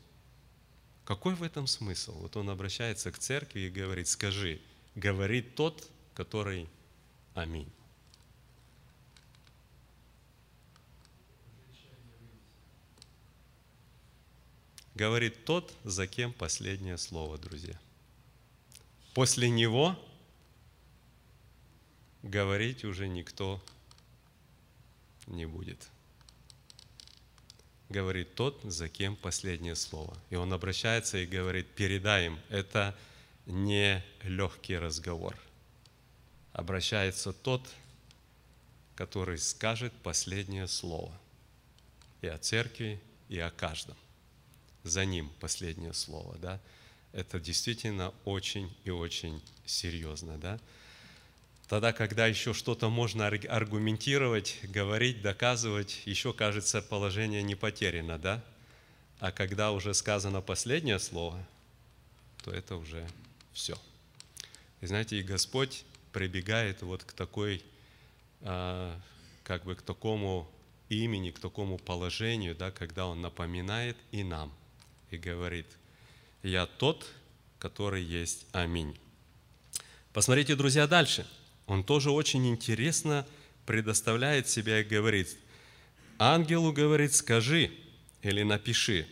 Какой в этом смысл? Вот он обращается к церкви и говорит, скажи, говорит тот, который аминь. Говорит тот, за кем последнее слово, друзья. После него говорить уже никто не будет. Говорит тот, за кем последнее слово. И он обращается и говорит, передай им. Это не легкий разговор. Обращается тот, который скажет последнее слово. И о церкви, и о каждом. За ним последнее слово. Да? Это действительно очень и очень серьезно. Да? Тогда, когда еще что-то можно аргументировать, говорить, доказывать, еще, кажется, положение не потеряно, да? А когда уже сказано последнее слово, то это уже все. И знаете, и Господь прибегает вот к такой, как бы к такому имени, к такому положению, да, когда Он напоминает и нам, и говорит, «Я тот, который есть. Аминь». Посмотрите, друзья, дальше. Он тоже очень интересно предоставляет себя и говорит. Ангелу говорит, скажи или напиши.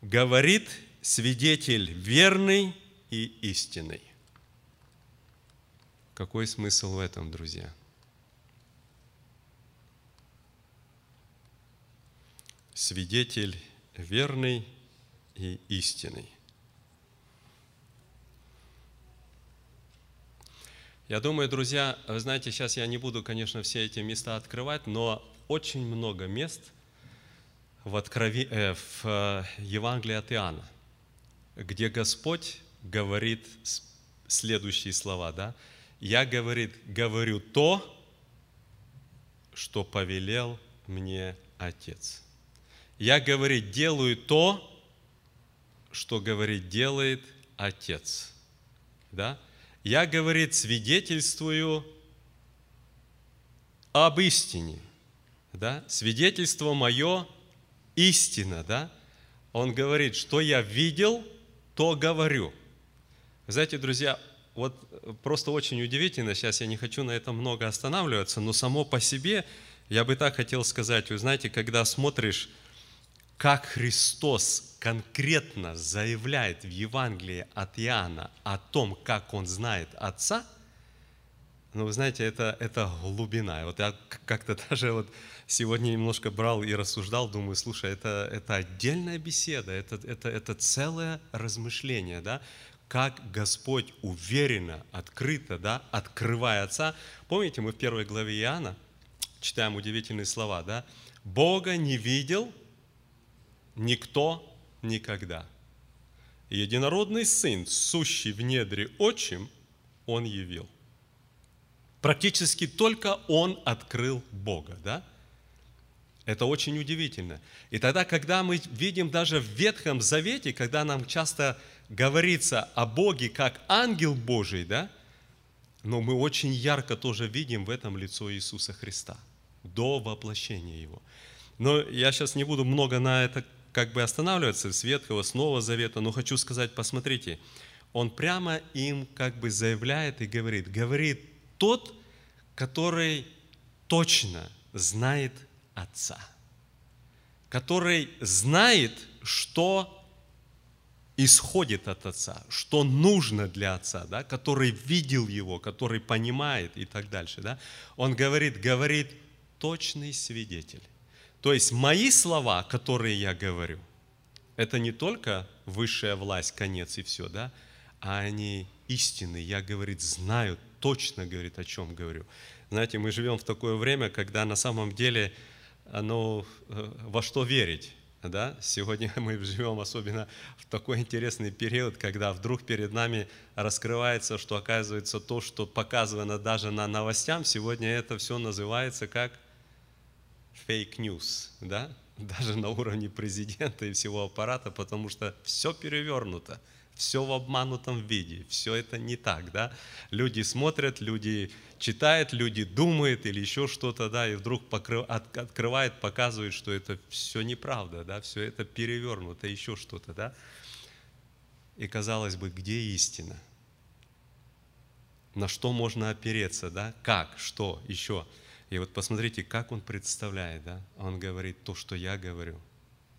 Говорит свидетель верный и истинный. Какой смысл в этом, друзья? Свидетель верный и истинный. Я думаю, друзья, вы знаете, сейчас я не буду, конечно, все эти места открывать, но очень много мест в, открови... э, в э, Евангелии от Иоанна, где Господь говорит следующие слова, да? «Я, говорит, говорю то, что повелел мне Отец. Я, говорит, делаю то, что, говорит, делает Отец». Да? Я, говорит, свидетельствую об истине, да? Свидетельство мое истина, да? Он говорит, что я видел, то говорю. Знаете, друзья, вот просто очень удивительно, сейчас я не хочу на этом много останавливаться, но само по себе я бы так хотел сказать, вы знаете, когда смотришь, как Христос конкретно заявляет в Евангелии от Иоанна о том, как Он знает Отца, ну, вы знаете, это, это глубина. Вот я как-то даже вот сегодня немножко брал и рассуждал, думаю, слушай, это, это отдельная беседа, это, это, это целое размышление, да? Как Господь уверенно, открыто, да, открывая Отца. Помните, мы в первой главе Иоанна читаем удивительные слова, да? «Бога не видел никто никогда. Единородный Сын, сущий в недре Отчим, Он явил». Практически только Он открыл Бога, да? Это очень удивительно. И тогда, когда мы видим даже в Ветхом Завете, когда нам часто говорится о Боге как ангел Божий, да? Но мы очень ярко тоже видим в этом лицо Иисуса Христа до воплощения Его. Но я сейчас не буду много на это как бы останавливаться, с Ветхого, с Нового Завета, но хочу сказать, посмотрите, он прямо им как бы заявляет и говорит, говорит тот, который точно знает Отца, который знает, что исходит от Отца, что нужно для Отца, да, который видел Его, который понимает и так дальше. Да. Он говорит, говорит точный свидетель. То есть мои слова, которые я говорю, это не только высшая власть, конец и все, да, а они истины. Я, говорит, знаю, точно, говорит, о чем говорю. Знаете, мы живем в такое время, когда на самом деле, ну, во что верить. Да? Сегодня мы живем особенно в такой интересный период, когда вдруг перед нами раскрывается, что оказывается то, что показывано даже на новостям, сегодня это все называется как фейк ньюс, да? Даже на уровне президента и всего аппарата, потому что все перевернуто, все в обманутом виде, все это не так. Да? Люди смотрят, люди читают, люди думают или еще что-то, да, и вдруг покры... открывает, показывает, что это все неправда, да? Все это перевернуто, еще что-то. Да? И казалось бы, где истина? На что можно опереться? Да? Как? Что? Еще? И вот посмотрите, как он представляет. Да? Он говорит то, что я говорю.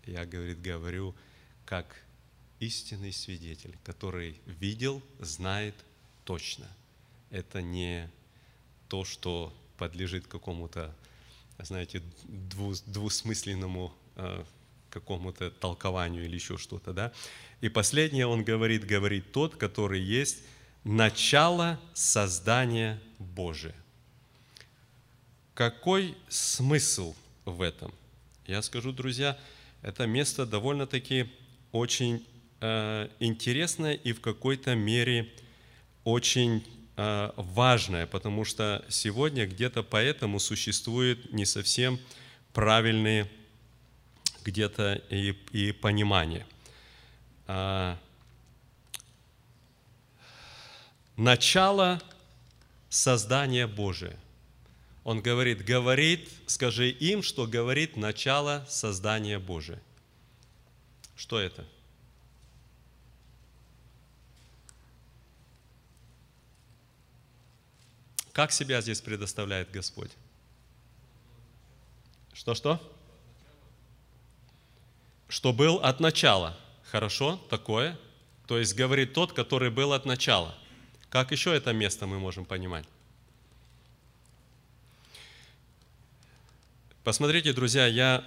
Я, говорит, говорю как истинный свидетель, который видел, знает точно. Это не то, что подлежит какому-то, знаете, двусмысленному э, какому-то толкованию или еще что-то. Да? И последнее он говорит, говорит тот, который есть начало создания Божия. Какой смысл в этом? Я скажу, друзья, это место довольно-таки очень интересное и в какой-то мере очень важное, потому что сегодня где-то поэтому существуют не совсем правильные где-то и, и понимания. Начало создания Божия. Он говорит, говорит, скажи им, что говорит начало создания Божия. Что это? Как себя здесь предоставляет Господь? Что-что? Что был от начала. Хорошо, такое. То есть говорит тот, который был от начала. Как еще это место мы можем понимать? Посмотрите, друзья, я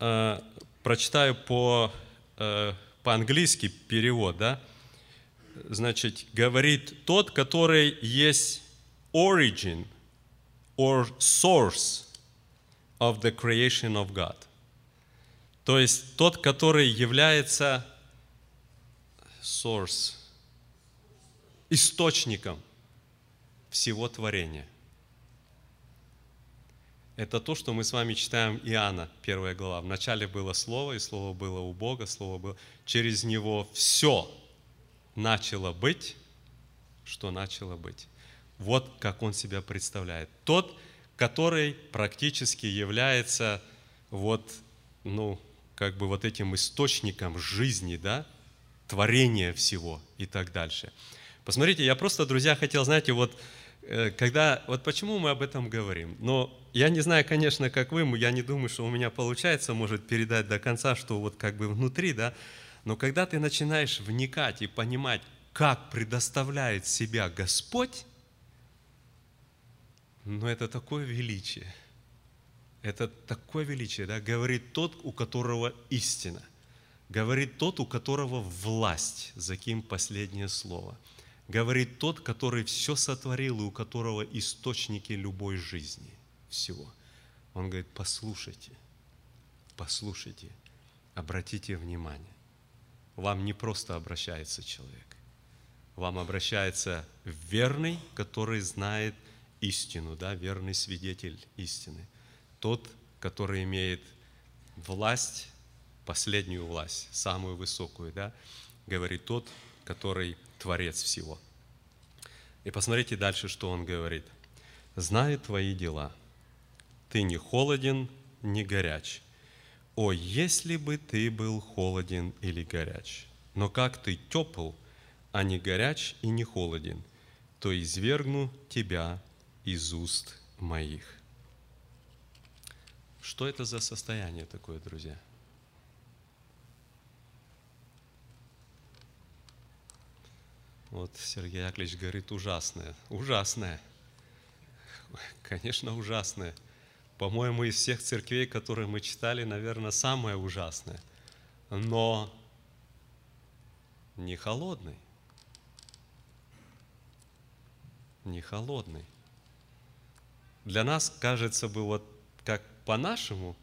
э, прочитаю по, э, по-английски перевод. Да? Значит, говорит тот, который есть... origin or source of the creation of God. То есть тот, который является source, источником всего творения. Это то, что мы с вами читаем Иоанна, первая глава. Вначале было Слово, и Слово было у Бога, Слово было... Через Него все начало быть, что начало быть. Вот как он себя представляет. Тот, который практически является вот, ну, как бы вот этим источником жизни, да, творения всего и так дальше. Посмотрите, я просто, друзья, хотел, знаете, вот, когда, вот почему мы об этом говорим. Но я не знаю, конечно, как вы, я не думаю, что у меня получается, может, передать до конца, что вот как бы внутри, да. Но когда ты начинаешь вникать и понимать, как предоставляет себя Господь, но это такое величие, это такое величие, да, говорит тот, у которого истина, говорит тот, у которого власть, за кем последнее слово, говорит тот, который все сотворил и у которого источники любой жизни всего. Он говорит, послушайте, послушайте, обратите внимание, вам не просто обращается человек, вам обращается верный, который знает истину, да, верный свидетель истины. Тот, который имеет власть, последнюю власть, самую высокую, да, говорит тот, который Творец всего. И посмотрите дальше, что он говорит. «Знаю твои дела, ты не холоден, не горяч. О, если бы ты был холоден или горяч! Но как ты тепл, а не горяч и не холоден, то извергну тебя из уст моих». Что это за состояние такое, друзья? Вот Сергей Яковлевич говорит, ужасное. Ужасное. Конечно, ужасное. По-моему, из всех церквей, которые мы читали, наверное, самое ужасное. Но не холодный. Не холодный. Для нас, кажется бы, вот как по-нашему,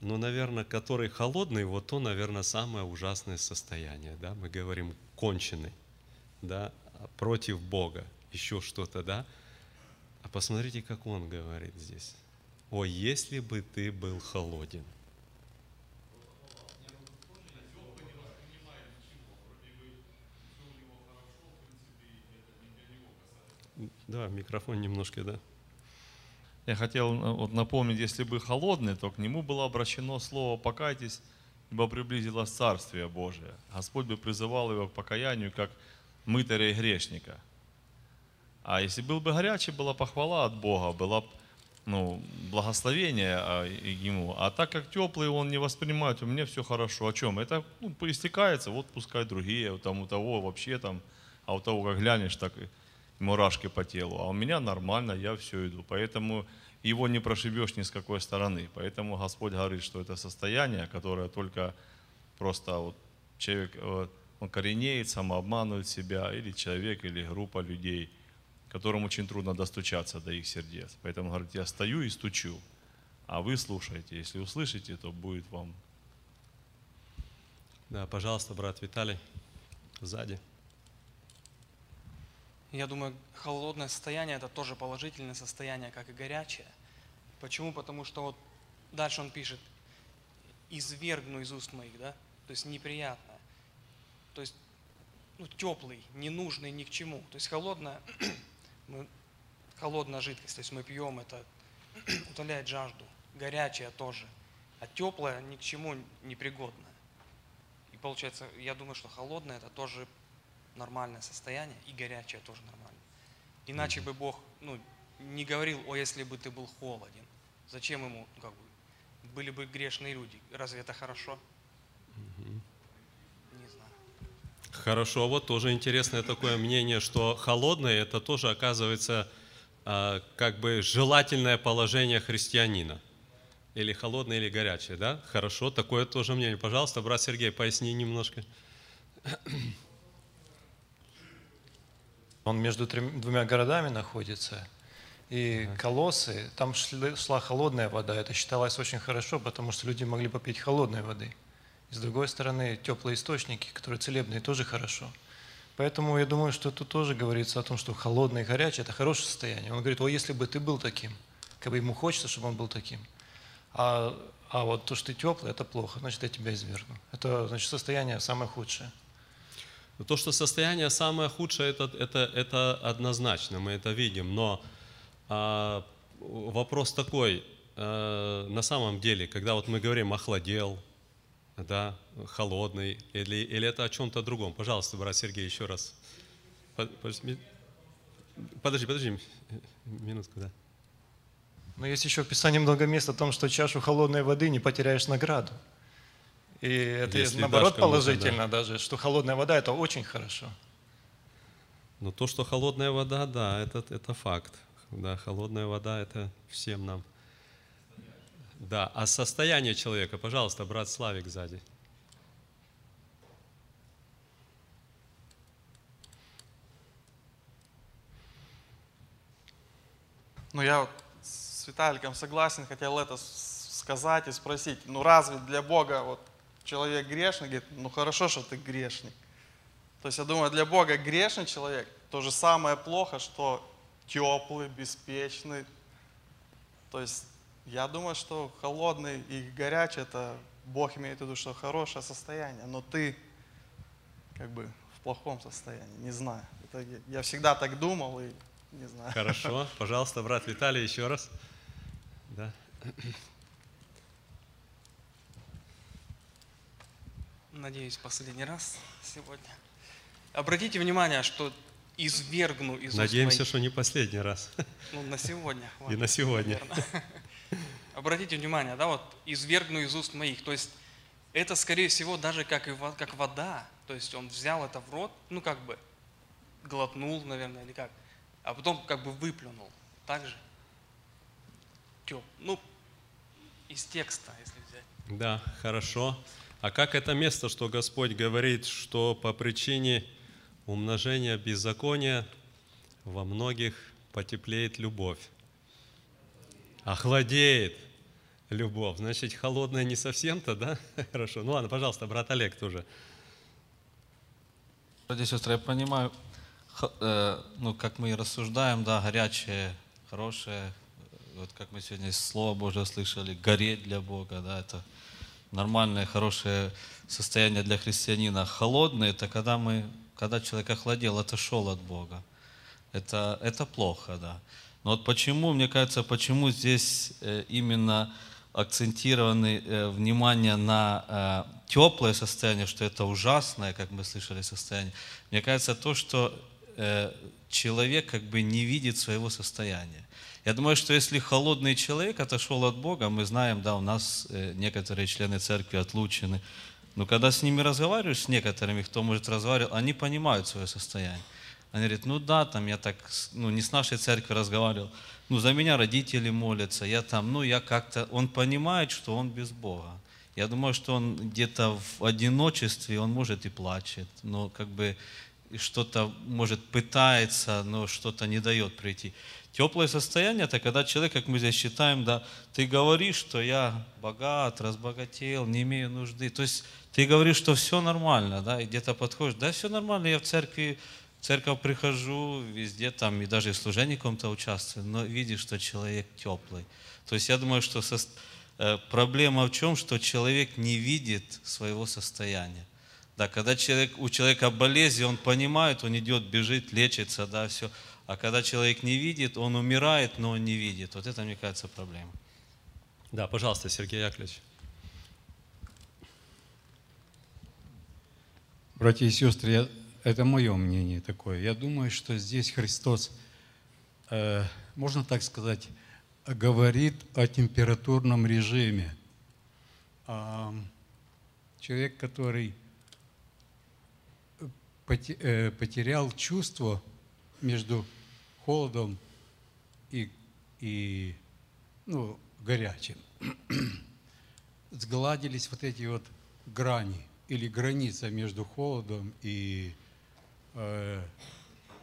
но, наверное, который холодный, вот то, наверное, самое ужасное состояние. Да? Мы говорим конченый, да? Против Бога, еще что-то, да. А посмотрите, как он говорит здесь. О, если бы ты был холоден. Да, микрофон немножко, да. Я хотел вот напомнить, если бы холодный, то к нему было обращено слово «покайтесь», ибо приблизилось Царствие Божие. Господь бы призывал его к покаянию, как мытаря и грешника. А если был бы горячий, была похвала от Бога, было ну, благословение ему. А так как теплый, он не воспринимает, у меня все хорошо. О чем? Это ну, поистекается, вот пускай другие, там, у того вообще там, а у того, как глянешь, так и мурашки по телу, а у меня нормально, я все иду. Поэтому его не прошибешь ни с какой стороны. Поэтому Господь говорит, что это состояние, которое только просто вот человек, он коренеет, самообманывает себя, или человек, или группа людей, которым очень трудно достучаться до их сердец. Поэтому говорит, я стою и стучу, а вы слушаете. Если услышите, то будет вам. Да, пожалуйста, брат Виталий, сзади. Я думаю, холодное состояние – это тоже положительное состояние, как и горячее. Почему? Потому что вот дальше он пишет «извергну из уст моих», да? То есть неприятно. То есть ну, теплый, ненужный ни к чему. То есть холодная, мы, холодная жидкость, то есть мы пьем, это утоляет жажду. Горячее тоже. А теплое ни к чему непригодно. И получается, я думаю, что холодное – это тоже нормальное состояние, и горячее тоже нормально. Иначе бы Бог ну, не говорил, о, если бы ты был холоден. Зачем ему, ну, как бы, были бы грешные люди. Разве это хорошо? Угу. Не знаю. Хорошо, вот тоже интересное такое мнение, что холодное, это тоже оказывается как бы желательное положение христианина. Или холодное, или горячее, да? Хорошо, такое тоже мнение. Пожалуйста, брат Сергей, поясни немножко. Он между двумя городами находится, и колоссы, там шла холодная вода. Это считалось очень хорошо, потому что люди могли попить холодной воды. И с другой стороны, теплые источники, которые целебные, тоже хорошо. Поэтому я думаю, что тут тоже говорится о том, что холодный и горячий – это хорошее состояние. Он говорит, о, если бы ты был таким, как бы ему хочется, чтобы он был таким. А, а вот то, что ты теплый – это плохо, значит, я тебя извергну. Это, значит, состояние самое худшее. То, что состояние самое худшее, это, это, это однозначно, мы это видим. Но а, вопрос такой, а, на самом деле, когда вот мы говорим «охладел», да, «холодный», или, или это о чем-то другом. Пожалуйста, брат Сергей, еще раз. Подожди, подожди, минутку, да. Но есть еще в Писании много мест о том, что чашу холодной воды не потеряешь награду. И это, если наоборот, положительно, да. Даже, что холодная вода – это очень хорошо. Но то, что холодная вода, да, это, это факт. Да, холодная вода – это всем нам. Да, а состояние человека, пожалуйста, брат Славик сзади. Ну, я вот с Виталиком согласен, хотел это сказать и спросить, ну разве для Бога вот, человек грешный, говорит, ну хорошо, что ты грешник. То есть я думаю, для Бога грешный человек то же самое плохо, что теплый, беспечный. То есть я думаю, что холодный и горячий, это Бог имеет в виду, что хорошее состояние, но ты как бы в плохом состоянии, не знаю. Это, я всегда так думал и не знаю. Хорошо, пожалуйста, брат Виталий, еще раз. Да. Надеюсь, последний раз сегодня. Обратите внимание, что извергну из... Надеемся, моих... что не последний раз. Ну, на сегодня. Ладно, и на сегодня. Наверное. Обратите внимание, да, вот извергну из уст моих. То есть это, скорее всего, даже как, и, как вода. То есть он взял это в рот, ну как бы глотнул, наверное, или как. А потом как бы выплюнул. Так же? Тё, ну, из текста, если взять. Да, хорошо. А как это место, что Господь говорит, что по причине умножения беззакония во многих потеплеет любовь? Охладеет любовь. Значит, холодная не совсем-то, да? Хорошо. Ну ладно, пожалуйста, брат Олег тоже. Братья и сестры, я понимаю, ну, как мы и рассуждаем, да, горячее, хорошее, вот как мы сегодня из Слова Божьего слышали, гореть для Бога, да, это нормальное, хорошее состояние для христианина. Холодное – это когда, мы, когда человек охладел, отошел от Бога. Это, это плохо, да. Но вот почему, мне кажется, почему здесь именно акцентировано внимание на теплое состояние, что это ужасное, как мы слышали, состояние. Мне кажется, то, что человек как бы не видит своего состояния. Я думаю, что если холодный человек отошел от Бога, мы знаем, да, у нас некоторые члены церкви отлучены, но когда с ними разговариваешь, с некоторыми, кто может разговаривать, они понимают свое состояние. Они говорят, ну да, там я так, ну не с нашей церкви разговаривал, ну за меня родители молятся, я там, ну я как-то, он понимает, что он без Бога. Я думаю, что он где-то в одиночестве, он может и плачет, но как бы что-то, может, пытается, но что-то не дает прийти. Теплое состояние – это когда человек, как мы здесь считаем, да, ты говоришь, что я богат, разбогател, не имею нужды. То есть ты говоришь, что все нормально, да, и где-то подходишь, да, все нормально, я в церкви, в церковь прихожу, везде там, и даже в служении каком-то участвую, но видишь, что человек теплый. То есть я думаю, что со... проблема в чем, что человек не видит своего состояния. Да, когда человек, у человека болезнь, он понимает, он идет, бежит, лечится, да, все. А когда человек не видит, он умирает, но он не видит. Вот это, мне кажется, проблема. Да, пожалуйста, Сергей Яковлевич. Братья и сестры, я, это мое мнение такое. Я думаю, что здесь Христос, э, можно так сказать, говорит о температурном режиме. Э, человек, который потерял чувство между холодом и, и ну, горячим. Сгладились вот эти вот грани или граница между холодом и э,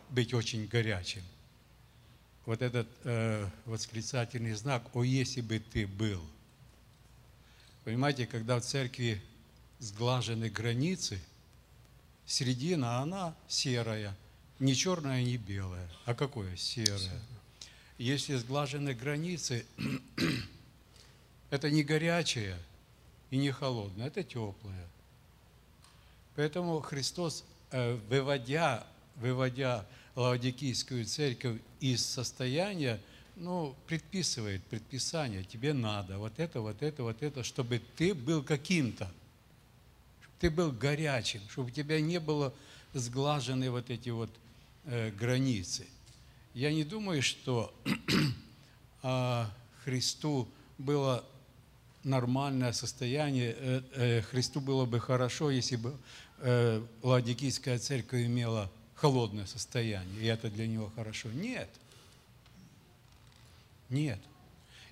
быть очень горячим. Вот этот э, восклицательный знак «О, если бы ты был». Понимаете, когда в церкви сглажены границы, середина, она серая, не черная, не белая. А какое? Серая. Если сглажены границы, это не горячее и не холодное, это теплое. Поэтому Христос, выводя, выводя Лаодикийскую церковь из состояния, ну, предписывает, предписание, тебе надо вот это, вот это, вот это, чтобы ты был каким-то. Ты был горячим, чтобы у тебя не было сглажены вот эти вот э, границы. Я не думаю, что э, Христу было нормальное состояние, э, э, Христу было бы хорошо, если бы э, Лаодикийская церковь имела холодное состояние, и это для него хорошо. Нет. Нет.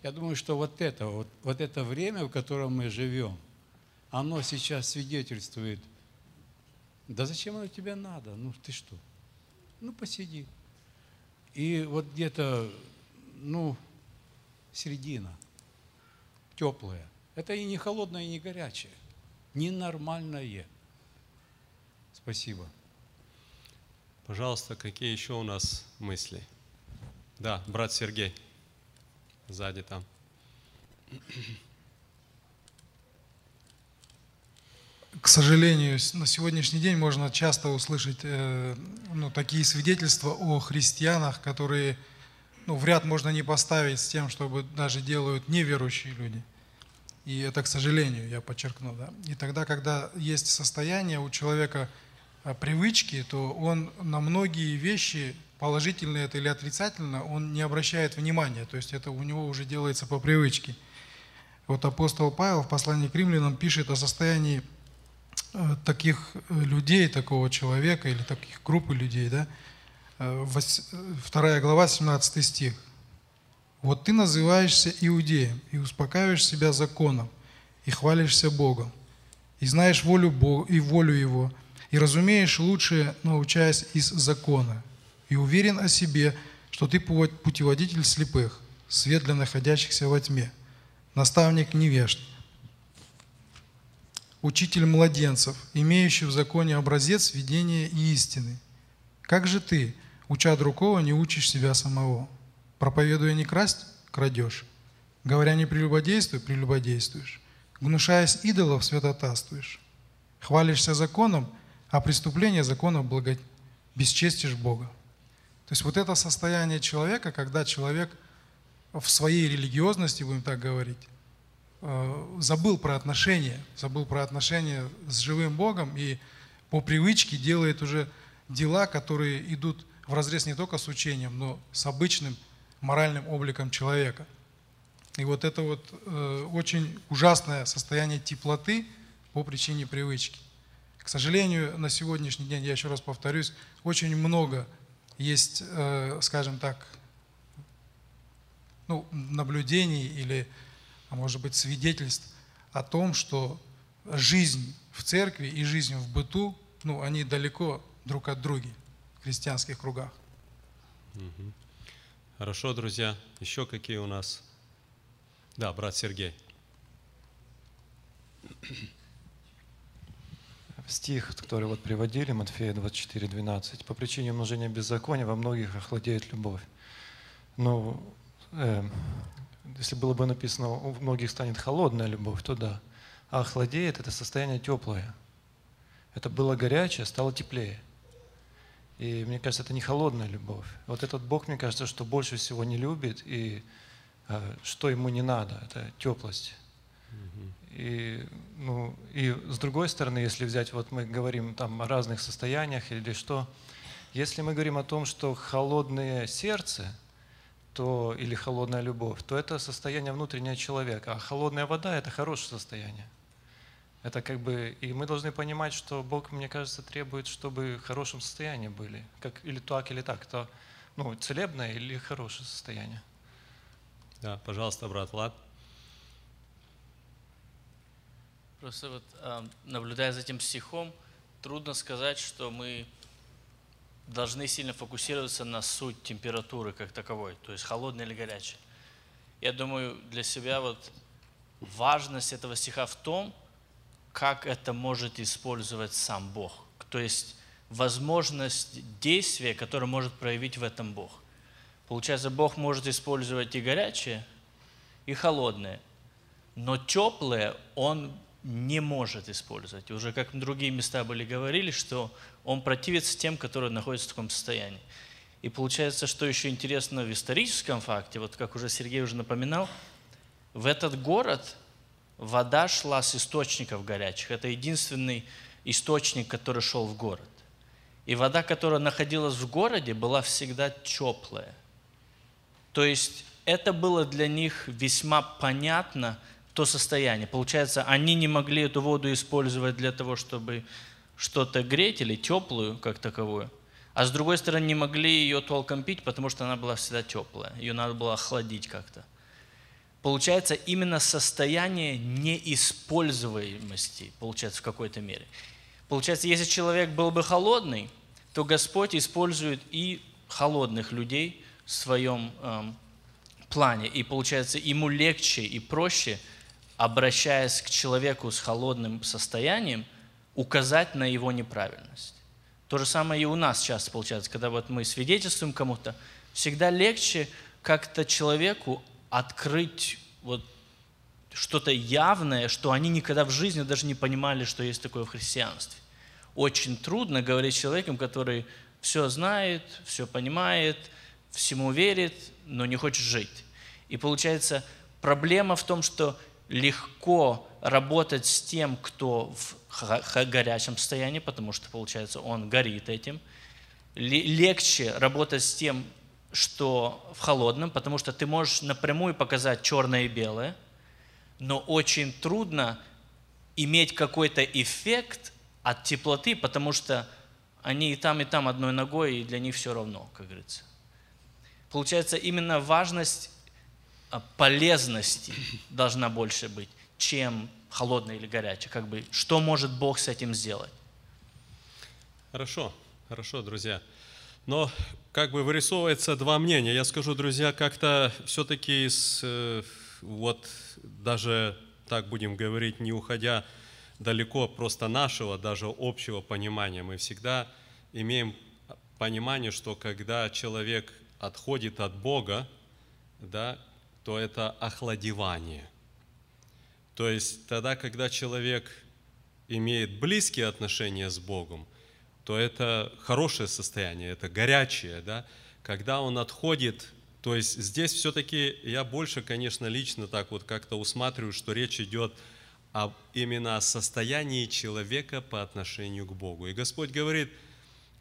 Я думаю, что вот это, вот, вот это время, в котором мы живем, оно сейчас свидетельствует, да зачем оно тебе надо? Ну ты что? Ну посиди. И вот где-то, ну, середина, теплая. Это и не холодное, и не горячее. Ненормальное. Спасибо. Пожалуйста, какие еще у нас мысли? Да, брат Сергей, сзади там. к сожалению, на сегодняшний день можно часто услышать э, ну, такие свидетельства о христианах, которые ну, в ряд можно не поставить с тем, чтобы даже делают неверующие люди. И это, к сожалению, я подчеркну. Да? И тогда, когда есть состояние у человека привычки, то он на многие вещи, положительно это или отрицательно, он не обращает внимания. То есть это у него уже делается по привычке. Вот апостол Павел в послании к римлянам пишет о состоянии таких людей, такого человека или таких группы людей. Да? вторая глава, семнадцатый стих. «Вот ты называешься иудеем, и успокаиваешь себя законом, и хвалишься Богом, и знаешь волю Бога, и волю Его, и разумеешь лучшее, научаясь из закона, и уверен о себе, что ты путеводитель слепых, свет для находящихся во тьме, наставник невежд, учитель младенцев, имеющий в законе образец видения и истины. Как же ты, уча другого, не учишь себя самого? Проповедуя не красть, крадешь. Говоря не прелюбодействуй, прелюбодействуешь. Гнушаясь идолов, святотатствуешь. Хвалишься законом, а преступление закона благо... бесчестишь Бога». То есть вот это состояние человека, когда человек в своей религиозности, будем так говорить, забыл про отношения, забыл про отношения с живым Богом и по привычке делает уже дела, которые идут вразрез не только с учением, но с обычным моральным обликом человека. И вот это вот э, очень ужасное состояние теплоты по причине привычки. К сожалению, на сегодняшний день, я еще раз повторюсь, очень много есть, э, скажем так, ну, наблюдений или, может быть, свидетельств о том, что жизнь в церкви и жизнь в быту, ну, они далеко друг от друга в христианских кругах. Угу. Хорошо, друзья. Еще какие у нас? Да, брат Сергей. Стих, который вот приводили, Матфея двадцать четыре, двенадцать. «По причине умножения беззакония во многих охладеет любовь». Ну, э, если было бы написано, у многих станет холодная любовь, то да. А охладеет – это состояние теплое. Это было горячее, стало теплее. И мне кажется, это не холодная любовь. Вот этот Бог, мне кажется, что больше всего не любит, и э, что ему не надо, это теплость. Mm-hmm. И, ну, и с другой стороны, если взять, вот мы говорим там о разных состояниях или что, если мы говорим о том, что холодное сердце то, или холодная любовь, то это состояние внутреннего человека, а холодная вода – это хорошее состояние. Это как бы, и мы должны понимать, что Бог, мне кажется, требует, чтобы в хорошем состоянии были. Как, или так, или так. То, ну, целебное или хорошее состояние. Да, пожалуйста, брат Влад. Просто вот, наблюдая за этим стихом, трудно сказать, что мы должны сильно фокусироваться на суть температуры как таковой, то есть холодной или горячей. Я думаю, для себя вот важность этого стиха в том, как это может использовать сам Бог. То есть возможность действия, которое может проявить в этом Бог. Получается, Бог может использовать и горячее, и холодное, но теплое Он не может использовать. Уже как другие места были говорили, что Он противится тем, которые находятся в таком состоянии. И получается, что еще интересно в историческом факте, вот как уже Сергей уже напоминал, в этот город вода шла с источников горячих. Это единственный источник, который шел в город. И вода, которая находилась в городе, была всегда теплая. То есть это было для них весьма понятно, то состояние. Получается, они не могли эту воду использовать для того, чтобы что-то греть или теплую как таковую. А с другой стороны, не могли ее толком пить, потому что она была всегда теплая. Ее надо было охладить как-то. Получается, именно состояние неиспользуемости, получается, в какой-то мере. Получается, если человек был бы холодный, то Господь использует и холодных людей в своем эм, плане. И получается, ему легче и проще, обращаясь к человеку с холодным состоянием, указать на его неправильность. То же самое и у нас сейчас получается, когда вот мы свидетельствуем кому-то, всегда легче как-то человеку открыть вот что-то явное, что они никогда в жизни даже не понимали, что есть такое в христианстве. Очень трудно говорить с человеком, который все знает, все понимает, всему верит, но не хочет жить. И получается, проблема в том, что легко работать с тем, кто в горячем состоянии, потому что, получается, он горит этим. Легче работать с тем, что в холодном, потому что ты можешь напрямую показать черное и белое, но очень трудно иметь какой-то эффект от теплоты, потому что они и там, и там одной ногой, и для них все равно, как говорится. Получается, именно важность полезности должна больше быть, чем холодная или горячая. Как бы, что может Бог с этим сделать? Хорошо, хорошо, друзья. Но как бы вырисовывается два мнения. Я скажу, друзья, как-то все-таки с... Вот даже, так будем говорить, не уходя далеко просто нашего, даже общего понимания, мы всегда имеем понимание, что когда человек отходит от Бога, да, то это охладевание. То есть тогда, когда человек имеет близкие отношения с Богом, то это хорошее состояние, это горячее, да? Когда он отходит. То есть здесь все-таки я больше, конечно, лично так вот как-то усматриваю, что речь идет об, именно о состоянии человека по отношению к Богу. И Господь говорит,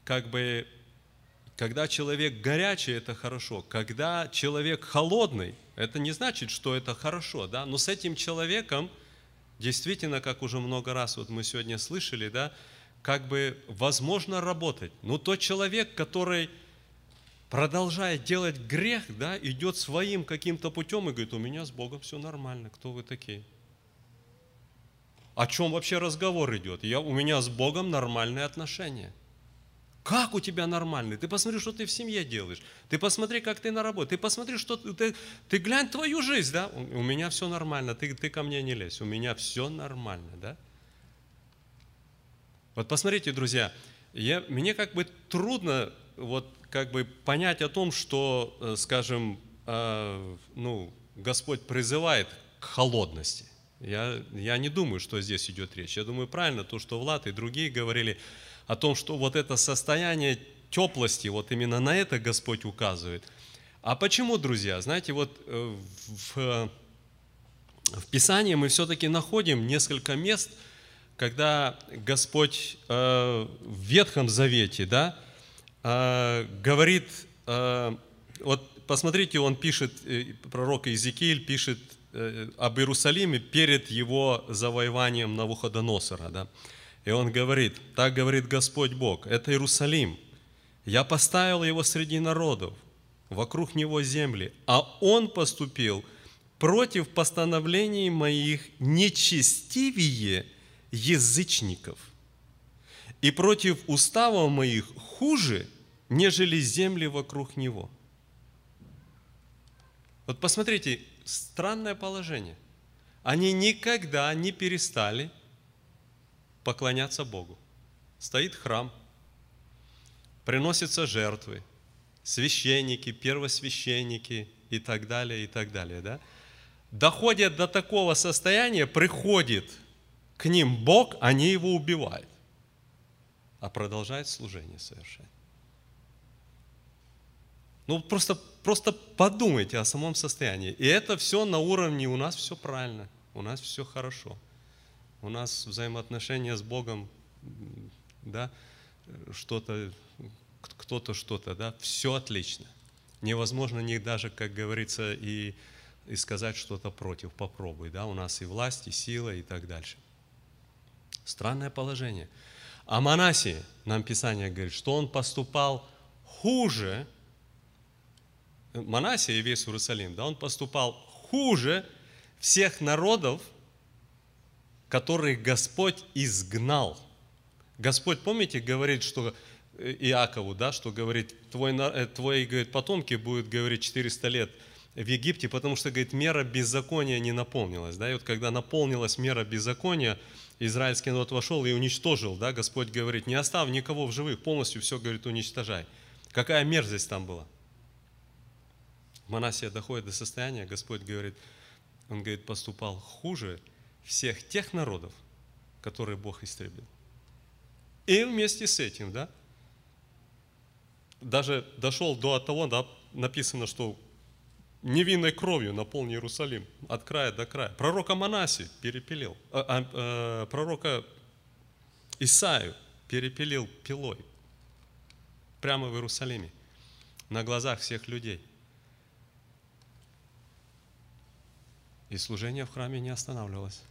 как бы, когда человек горячий, это хорошо. Когда человек холодный, это не значит, что это хорошо, да? Но с этим человеком действительно, как уже много раз вот мы сегодня слышали, да, как бы возможно работать. Но тот человек, который... продолжая делать грех, да, идет своим каким-то путем и говорит, у меня с Богом все нормально, кто вы такие? О чем вообще разговор идет? Я, у меня с Богом нормальные отношения. Как у тебя нормальные? Ты посмотри, что ты в семье делаешь. Ты посмотри, как ты на работе. Ты посмотри, что ты... Ты, ты глянь твою жизнь, да? У, у меня все нормально, ты, ты ко мне не лезь. У меня все нормально, да? Вот посмотрите, друзья, я, мне как бы трудно... вот как бы понять о том, что, скажем, э, ну, Господь призывает к холодности. Я, я не думаю, что здесь идет речь. Я думаю, правильно то, что Влад и другие говорили о том, что вот это состояние теплости, вот именно на это Господь указывает. А почему, друзья? Знаете, вот в, в Писании мы все-таки находим несколько мест, когда Господь э, в Ветхом Завете, да, говорит, вот посмотрите, он пишет, пророк Иезекииль пишет об Иерусалиме перед его завоеванием Навуходоносора, да? И он говорит, так говорит Господь Бог, это Иерусалим, я поставил его среди народов, вокруг него земли, а он поступил против постановлений моих нечестивее язычников и против устава моих хуже, нежели земли вокруг него. Вот посмотрите, странное положение. Они никогда не перестали поклоняться Богу. Стоит храм, приносятся жертвы, священники, первосвященники и так далее, и так далее. Да? Доходят до такого состояния, приходит к ним Бог, они его убивают, а продолжает служение совершать. Ну, просто, просто подумайте о самом состоянии. И это все на уровне у нас все правильно, у нас все хорошо, у нас взаимоотношения с Богом, да, что-то, кто-то что-то, да, все отлично. Невозможно не даже, как говорится, и, и сказать что-то против, попробуй, да, у нас и власть, и сила, и так дальше. Странное положение. О Манасе нам Писание говорит, что он поступал хуже, Манасе и весь Иерусалим, да, он поступал хуже всех народов, которых Господь изгнал. Господь, помните, говорит, что Иакову, да, что говорит, твой, твои, говорит, потомки будут, говорит, четыреста лет в Египте, потому что, говорит, мера беззакония не наполнилась, да, и вот когда наполнилась мера беззакония, израильский народ вошел и уничтожил, да, Господь говорит, не оставь никого в живых, полностью все, говорит, уничтожай. Какая мерзость там была? Манассия доходит до состояния, Господь говорит, Он говорит, поступал хуже всех тех народов, которые Бог истребил. И вместе с этим, да, даже дошел до того, да, написано, что невинной кровью наполнен Иерусалим от края до края. Пророка Манаси перепилил, э, э, пророка Исаию перепилил пилой прямо в Иерусалиме, на глазах всех людей. И служение в храме не останавливалось.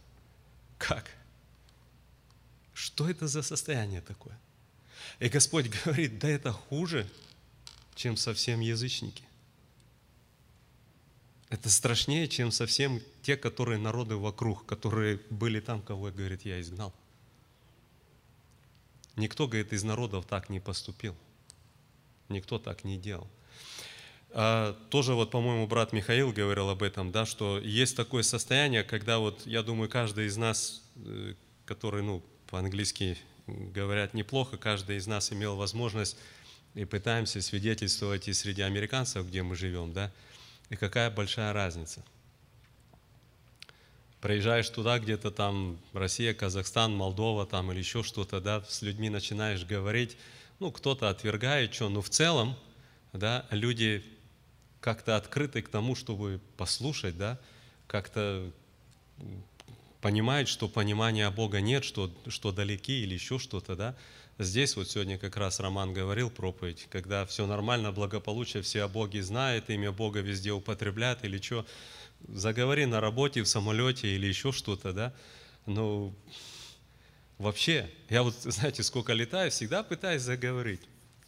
Как? Что это за состояние такое? И Господь говорит, да это хуже, чем совсем язычники. Это страшнее, чем совсем те, которые народы вокруг, которые были там, кого, говорит, я изгнал. Никто, говорит, из народов так не поступил. Никто так не делал. А, тоже вот, по-моему, брат Михаил говорил об этом, да, что есть такое состояние, когда вот, я думаю, каждый из нас, который, ну, по-английски говорят неплохо, каждый из нас имел возможность, и пытаемся свидетельствовать и среди американцев, где мы живем, да, и какая большая разница. Приезжаешь туда, где-то там Россия, Казахстан, Молдова там или еще что-то, да, с людьми начинаешь говорить, ну, кто-то отвергает, что, но в целом, да, люди как-то открыты к тому, чтобы послушать, да, как-то понимают, что понимания Бога нет, что, что далеки или еще что-то, да. Здесь вот сегодня как раз Роман говорил проповедь, когда все нормально, благополучие, все о Боге знают, имя Бога везде употребляют или что. Заговори на работе, в самолете или еще что-то, да. Ну, вообще, я вот, знаете, сколько летаю, всегда пытаюсь заговорить.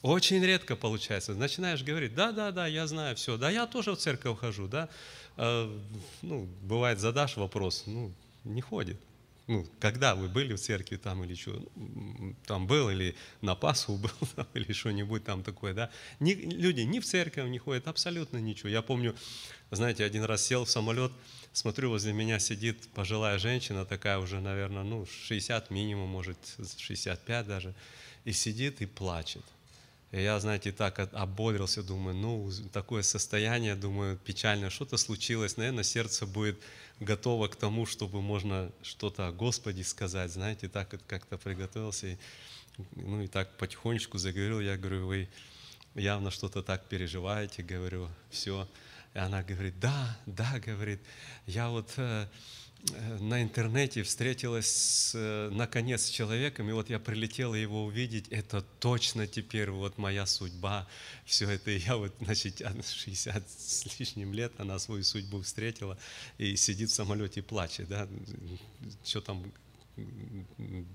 Очень редко получается. Начинаешь говорить, да, да, да, я знаю все, да, я тоже в церковь хожу, да. Ну, бывает, задашь вопрос, ну, не ходит. Ну, когда вы были в церкви там или что, там был, или на Пасху был, там, или что-нибудь там такое, да. Ни, люди ни в церковь не ходят, абсолютно ничего. Я помню, знаете, один раз сел в самолет, смотрю, возле меня сидит пожилая женщина, такая уже, наверное, ну, шестьдесят минимум, может, шестьдесят пять даже, и сидит и плачет. И я, знаете, так ободрился, думаю, ну, такое состояние, думаю, печально, что-то случилось, наверное, сердце будет готово к тому, чтобы можно что-то о Господе сказать, знаете, так как-то приготовился, и, ну, и так потихонечку заговорил, я говорю, вы явно что-то так переживаете, говорю, все. И она говорит, да, да, говорит, я вот э, э, на интернете встретилась э, наконец с человеком, и вот я прилетела его увидеть, это точно теперь вот моя судьба, все это, и я вот, значит, шестьдесят с лишним лет, она свою судьбу встретила, и сидит в самолете и плачет, да, что там...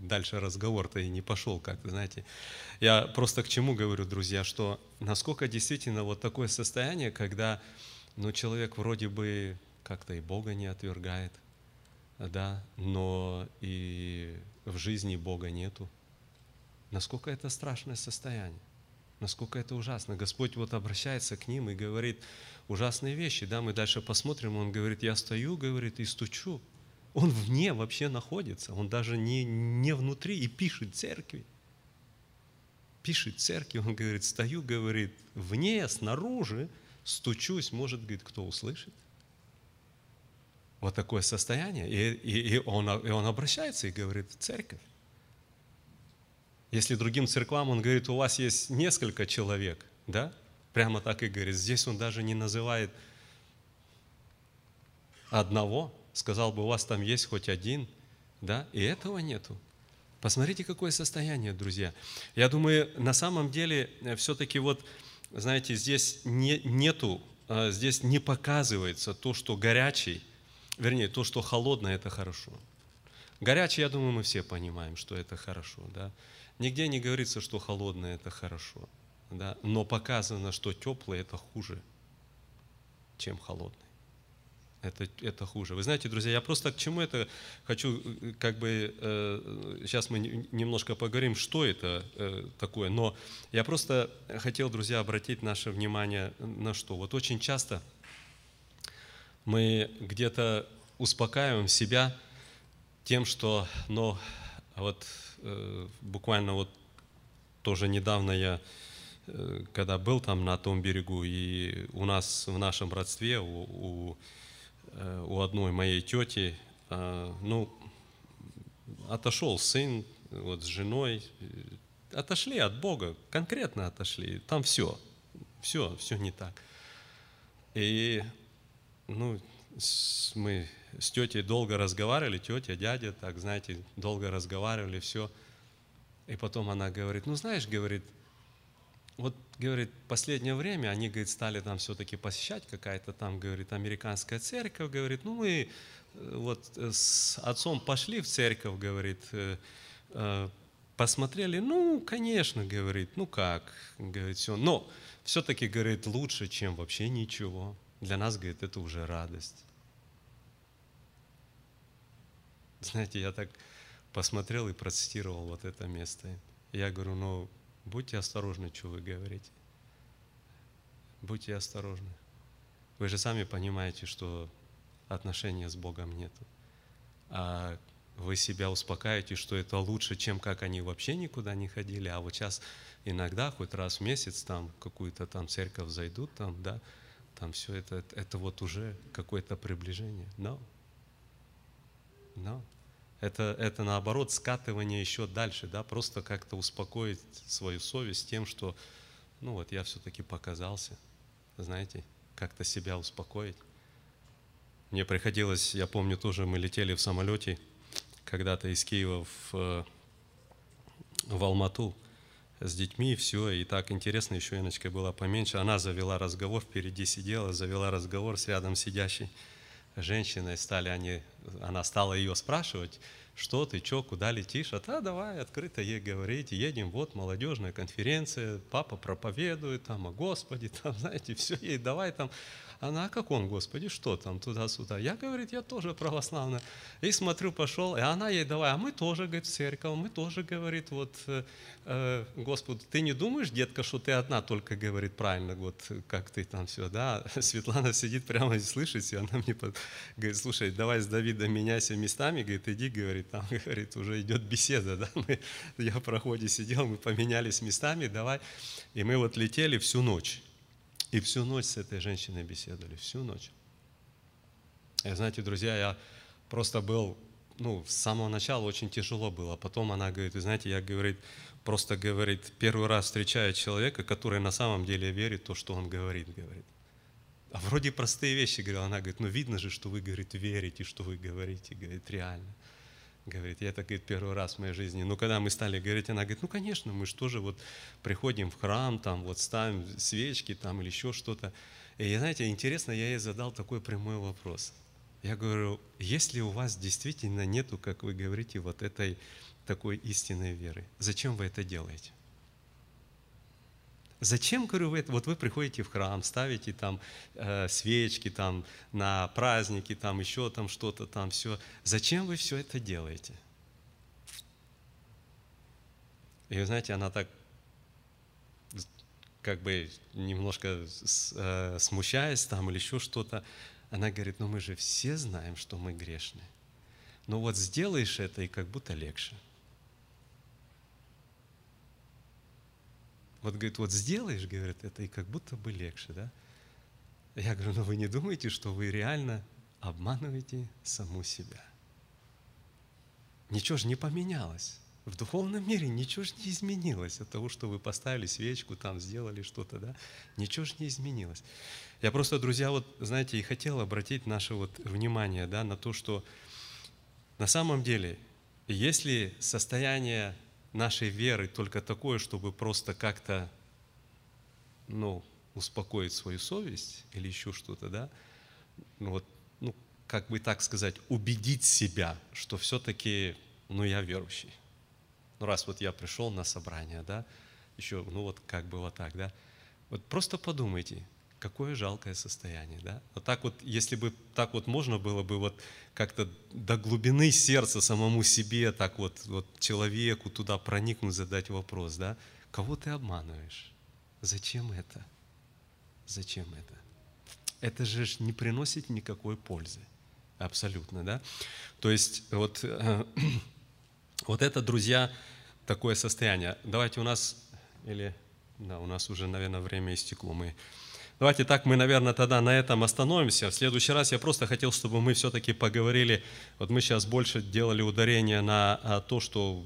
Дальше разговор-то и не пошел как-то, знаете. Я просто к чему говорю, друзья, что насколько действительно вот такое состояние, когда, ну, человек вроде бы как-то и Бога не отвергает, да, но и в жизни Бога нету. Насколько это страшное состояние, насколько это ужасно. Господь вот обращается к ним и говорит ужасные вещи, да, мы дальше посмотрим, он говорит, я стою, говорит, и стучу. Он вне вообще находится, он даже не, не внутри и пишет церкви. Пишет церкви, он говорит, стою, говорит, вне, снаружи, стучусь, может, говорит, кто услышит. Вот такое состояние. И, и, и, он, и он обращается и говорит, церковь. Если другим церквам он говорит, у вас есть несколько человек, да, прямо так и говорит, здесь он даже не называет одного. Сказал бы, у вас там есть хоть один, да, и этого нету. Посмотрите, какое состояние, друзья. Я думаю, на самом деле, все-таки вот, знаете, здесь не, нету, здесь не показывается то, что горячий, вернее, то, что холодное, это хорошо. Горячий, я думаю, мы все понимаем, что это хорошо, да. Нигде не говорится, что холодное, это хорошо, да, но показано, что теплое, это хуже, чем холодное. Это, это хуже. Вы знаете, друзья, я просто к чему это хочу, как бы, э, сейчас мы немножко поговорим, что это э, такое, но я просто хотел, друзья, обратить наше внимание на что. Вот очень часто мы где-то успокаиваем себя тем, что, ну, вот э, буквально вот тоже недавно я, э, когда был там на том берегу, и у нас в нашем родстве, у, у у одной моей тети, ну, отошел сын вот, с женой, отошли от Бога, конкретно отошли, там все, все, все не так. И, ну, с, мы с тетей долго разговаривали, тетя, дядя, так, знаете, долго разговаривали, все. И потом она говорит, ну, знаешь, говорит, вот, говорит, последнее время они, говорит, стали там все-таки посещать какая-то там, говорит, американская церковь, говорит, ну, мы вот с отцом пошли в церковь, говорит, посмотрели, ну, конечно, говорит, ну, как, говорит, все, но все-таки, говорит, лучше, чем вообще ничего. Для нас, говорит, это уже радость. Знаете, я так посмотрел и процитировал вот это место. Я говорю, ну, будьте осторожны, что вы говорите. Будьте осторожны. Вы же сами понимаете, что отношения с Богом нету. А вы себя успокаиваете, что это лучше, чем как они вообще никуда не ходили. А вот сейчас иногда, хоть раз в месяц, там какую-то там церковь зайдут, там, да, там все это, это вот уже какое-то приближение. Но, но. Это, это наоборот скатывание еще дальше, да, просто как-то успокоить свою совесть тем, что, ну вот я все-таки показался, знаете, как-то себя успокоить. Мне приходилось, я помню тоже, мы летели в самолете когда-то из Киева в, в Алмату с детьми, все, и так интересно, еще Инночка была поменьше, она завела разговор, впереди сидела, завела разговор с рядом сидящей женщиной, стали они, она стала ее спрашивать, что ты, что, куда летишь, а та давай открыто ей говорить, едем, вот молодежная конференция, папа проповедует, там о Господе, там, знаете, все, ей давай там, она о каком Господе, что там, туда-сюда, я, говорит, я тоже православная, и смотрю, пошел, и она ей давай, а мы тоже, говорит, в церковь, мы тоже, говорит, вот, э, Господь, ты не думаешь, детка, что ты одна только, говорит, правильно, вот, как ты там все, да, Светлана сидит прямо и слышит, и она мне под... говорит, слушай, давай с Давидом меняйся местами, говорит, иди, говорит, там, говорит, уже идет беседа, да? Мы, я в проходе сидел, мы поменялись местами, давай, и мы вот летели всю ночь, и всю ночь с этой женщиной беседовали, всю ночь. И, знаете, друзья, я просто был, ну, с самого начала очень тяжело было, потом она говорит, вы знаете, я, говорит, просто, говорит, первый раз встречаю человека, который на самом деле верит в то, что он говорит, говорит. А вроде простые вещи, говорила, она говорит, ну, видно же, что вы, говорит, верите, что вы говорите, говорит, реально. Говорит, я это, говорит, первый раз в моей жизни. Но когда мы стали говорить, она говорит, ну, конечно, мы же тоже вот приходим в храм, там вот ставим свечки там или еще что-то. И, знаете, интересно, я ей задал такой прямой вопрос. Я говорю, если у вас действительно нету, как вы говорите, вот этой такой истинной веры, зачем вы это делаете? Зачем, говорю, вы это? Вот вы приходите в храм, ставите там э, свечки там, на праздники, там еще там что-то там все. Зачем вы все это делаете? И вы знаете, она так, как бы немножко с, э, смущаясь там или еще что-то, она говорит, ну мы же все знаем, что мы грешны. Но вот сделаешь это и как будто легче. Вот, говорит, вот сделаешь, говорит, это и как будто бы легче, да? Я говорю, ну вы не думаете, что вы реально обманываете саму себя? Ничего же не поменялось. В духовном мире ничего же не изменилось от того, что вы поставили свечку, там сделали что-то, да? Ничего же не изменилось. Я просто, друзья, вот, знаете, и хотел обратить наше вот внимание, да, на то, что на самом деле, если состояние нашей веры только такое, чтобы просто как-то, ну, успокоить свою совесть или еще что-то, да, ну, вот, ну, как бы так сказать, убедить себя, что все-таки, ну, я верующий. Ну, раз вот я пришел на собрание, да, еще, ну, вот как бы вот так, да. Вот просто подумайте, какое жалкое состояние, да. Вот так вот, если бы так вот можно было бы вот как-то до глубины сердца самому себе, так вот, вот человеку туда проникнуть, задать вопрос, да, кого ты обманываешь? Зачем это? Зачем это? Это же не приносит никакой пользы. Абсолютно, да? То есть вот, вот это, друзья, такое состояние. Давайте у нас, или, да, у нас уже, наверное, время истекло, мы Давайте так, мы, наверное, тогда на этом остановимся. В следующий раз я просто хотел, чтобы мы все-таки поговорили, вот мы сейчас больше делали ударение на то, что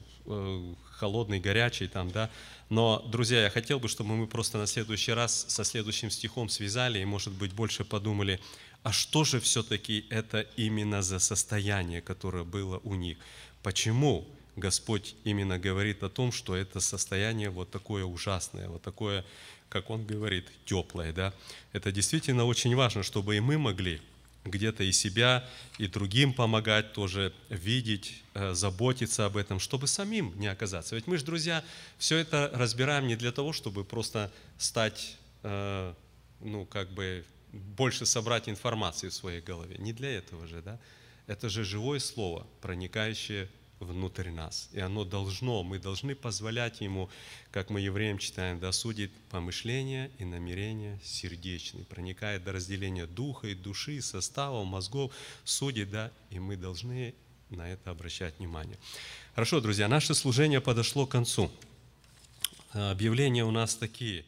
холодный, горячий там, да. Но, друзья, я хотел бы, чтобы мы просто на следующий раз со следующим стихом связали и, может быть, больше подумали, а что же все-таки это именно за состояние, которое было у них? Почему Господь именно говорит о том, что это состояние вот такое ужасное, вот такое, как Он говорит, теплое, да? Это действительно очень важно, чтобы и мы могли где-то и себя, и другим помогать тоже, видеть, заботиться об этом, чтобы самим не оказаться. Ведь мы же, друзья, все это разбираем не для того, чтобы просто стать, ну, как бы, больше собрать информации в своей голове. Не для этого же, да? Это же живое слово, проникающее внутрь нас. И оно должно, мы должны позволять ему, как мы евреям читаем, да, судит помышления и намерения сердечные, проникает до разделения духа и души, состава, мозгов, судит, да, и мы должны на это обращать внимание. Хорошо, друзья, наше служение подошло к концу. Объявления у нас такие.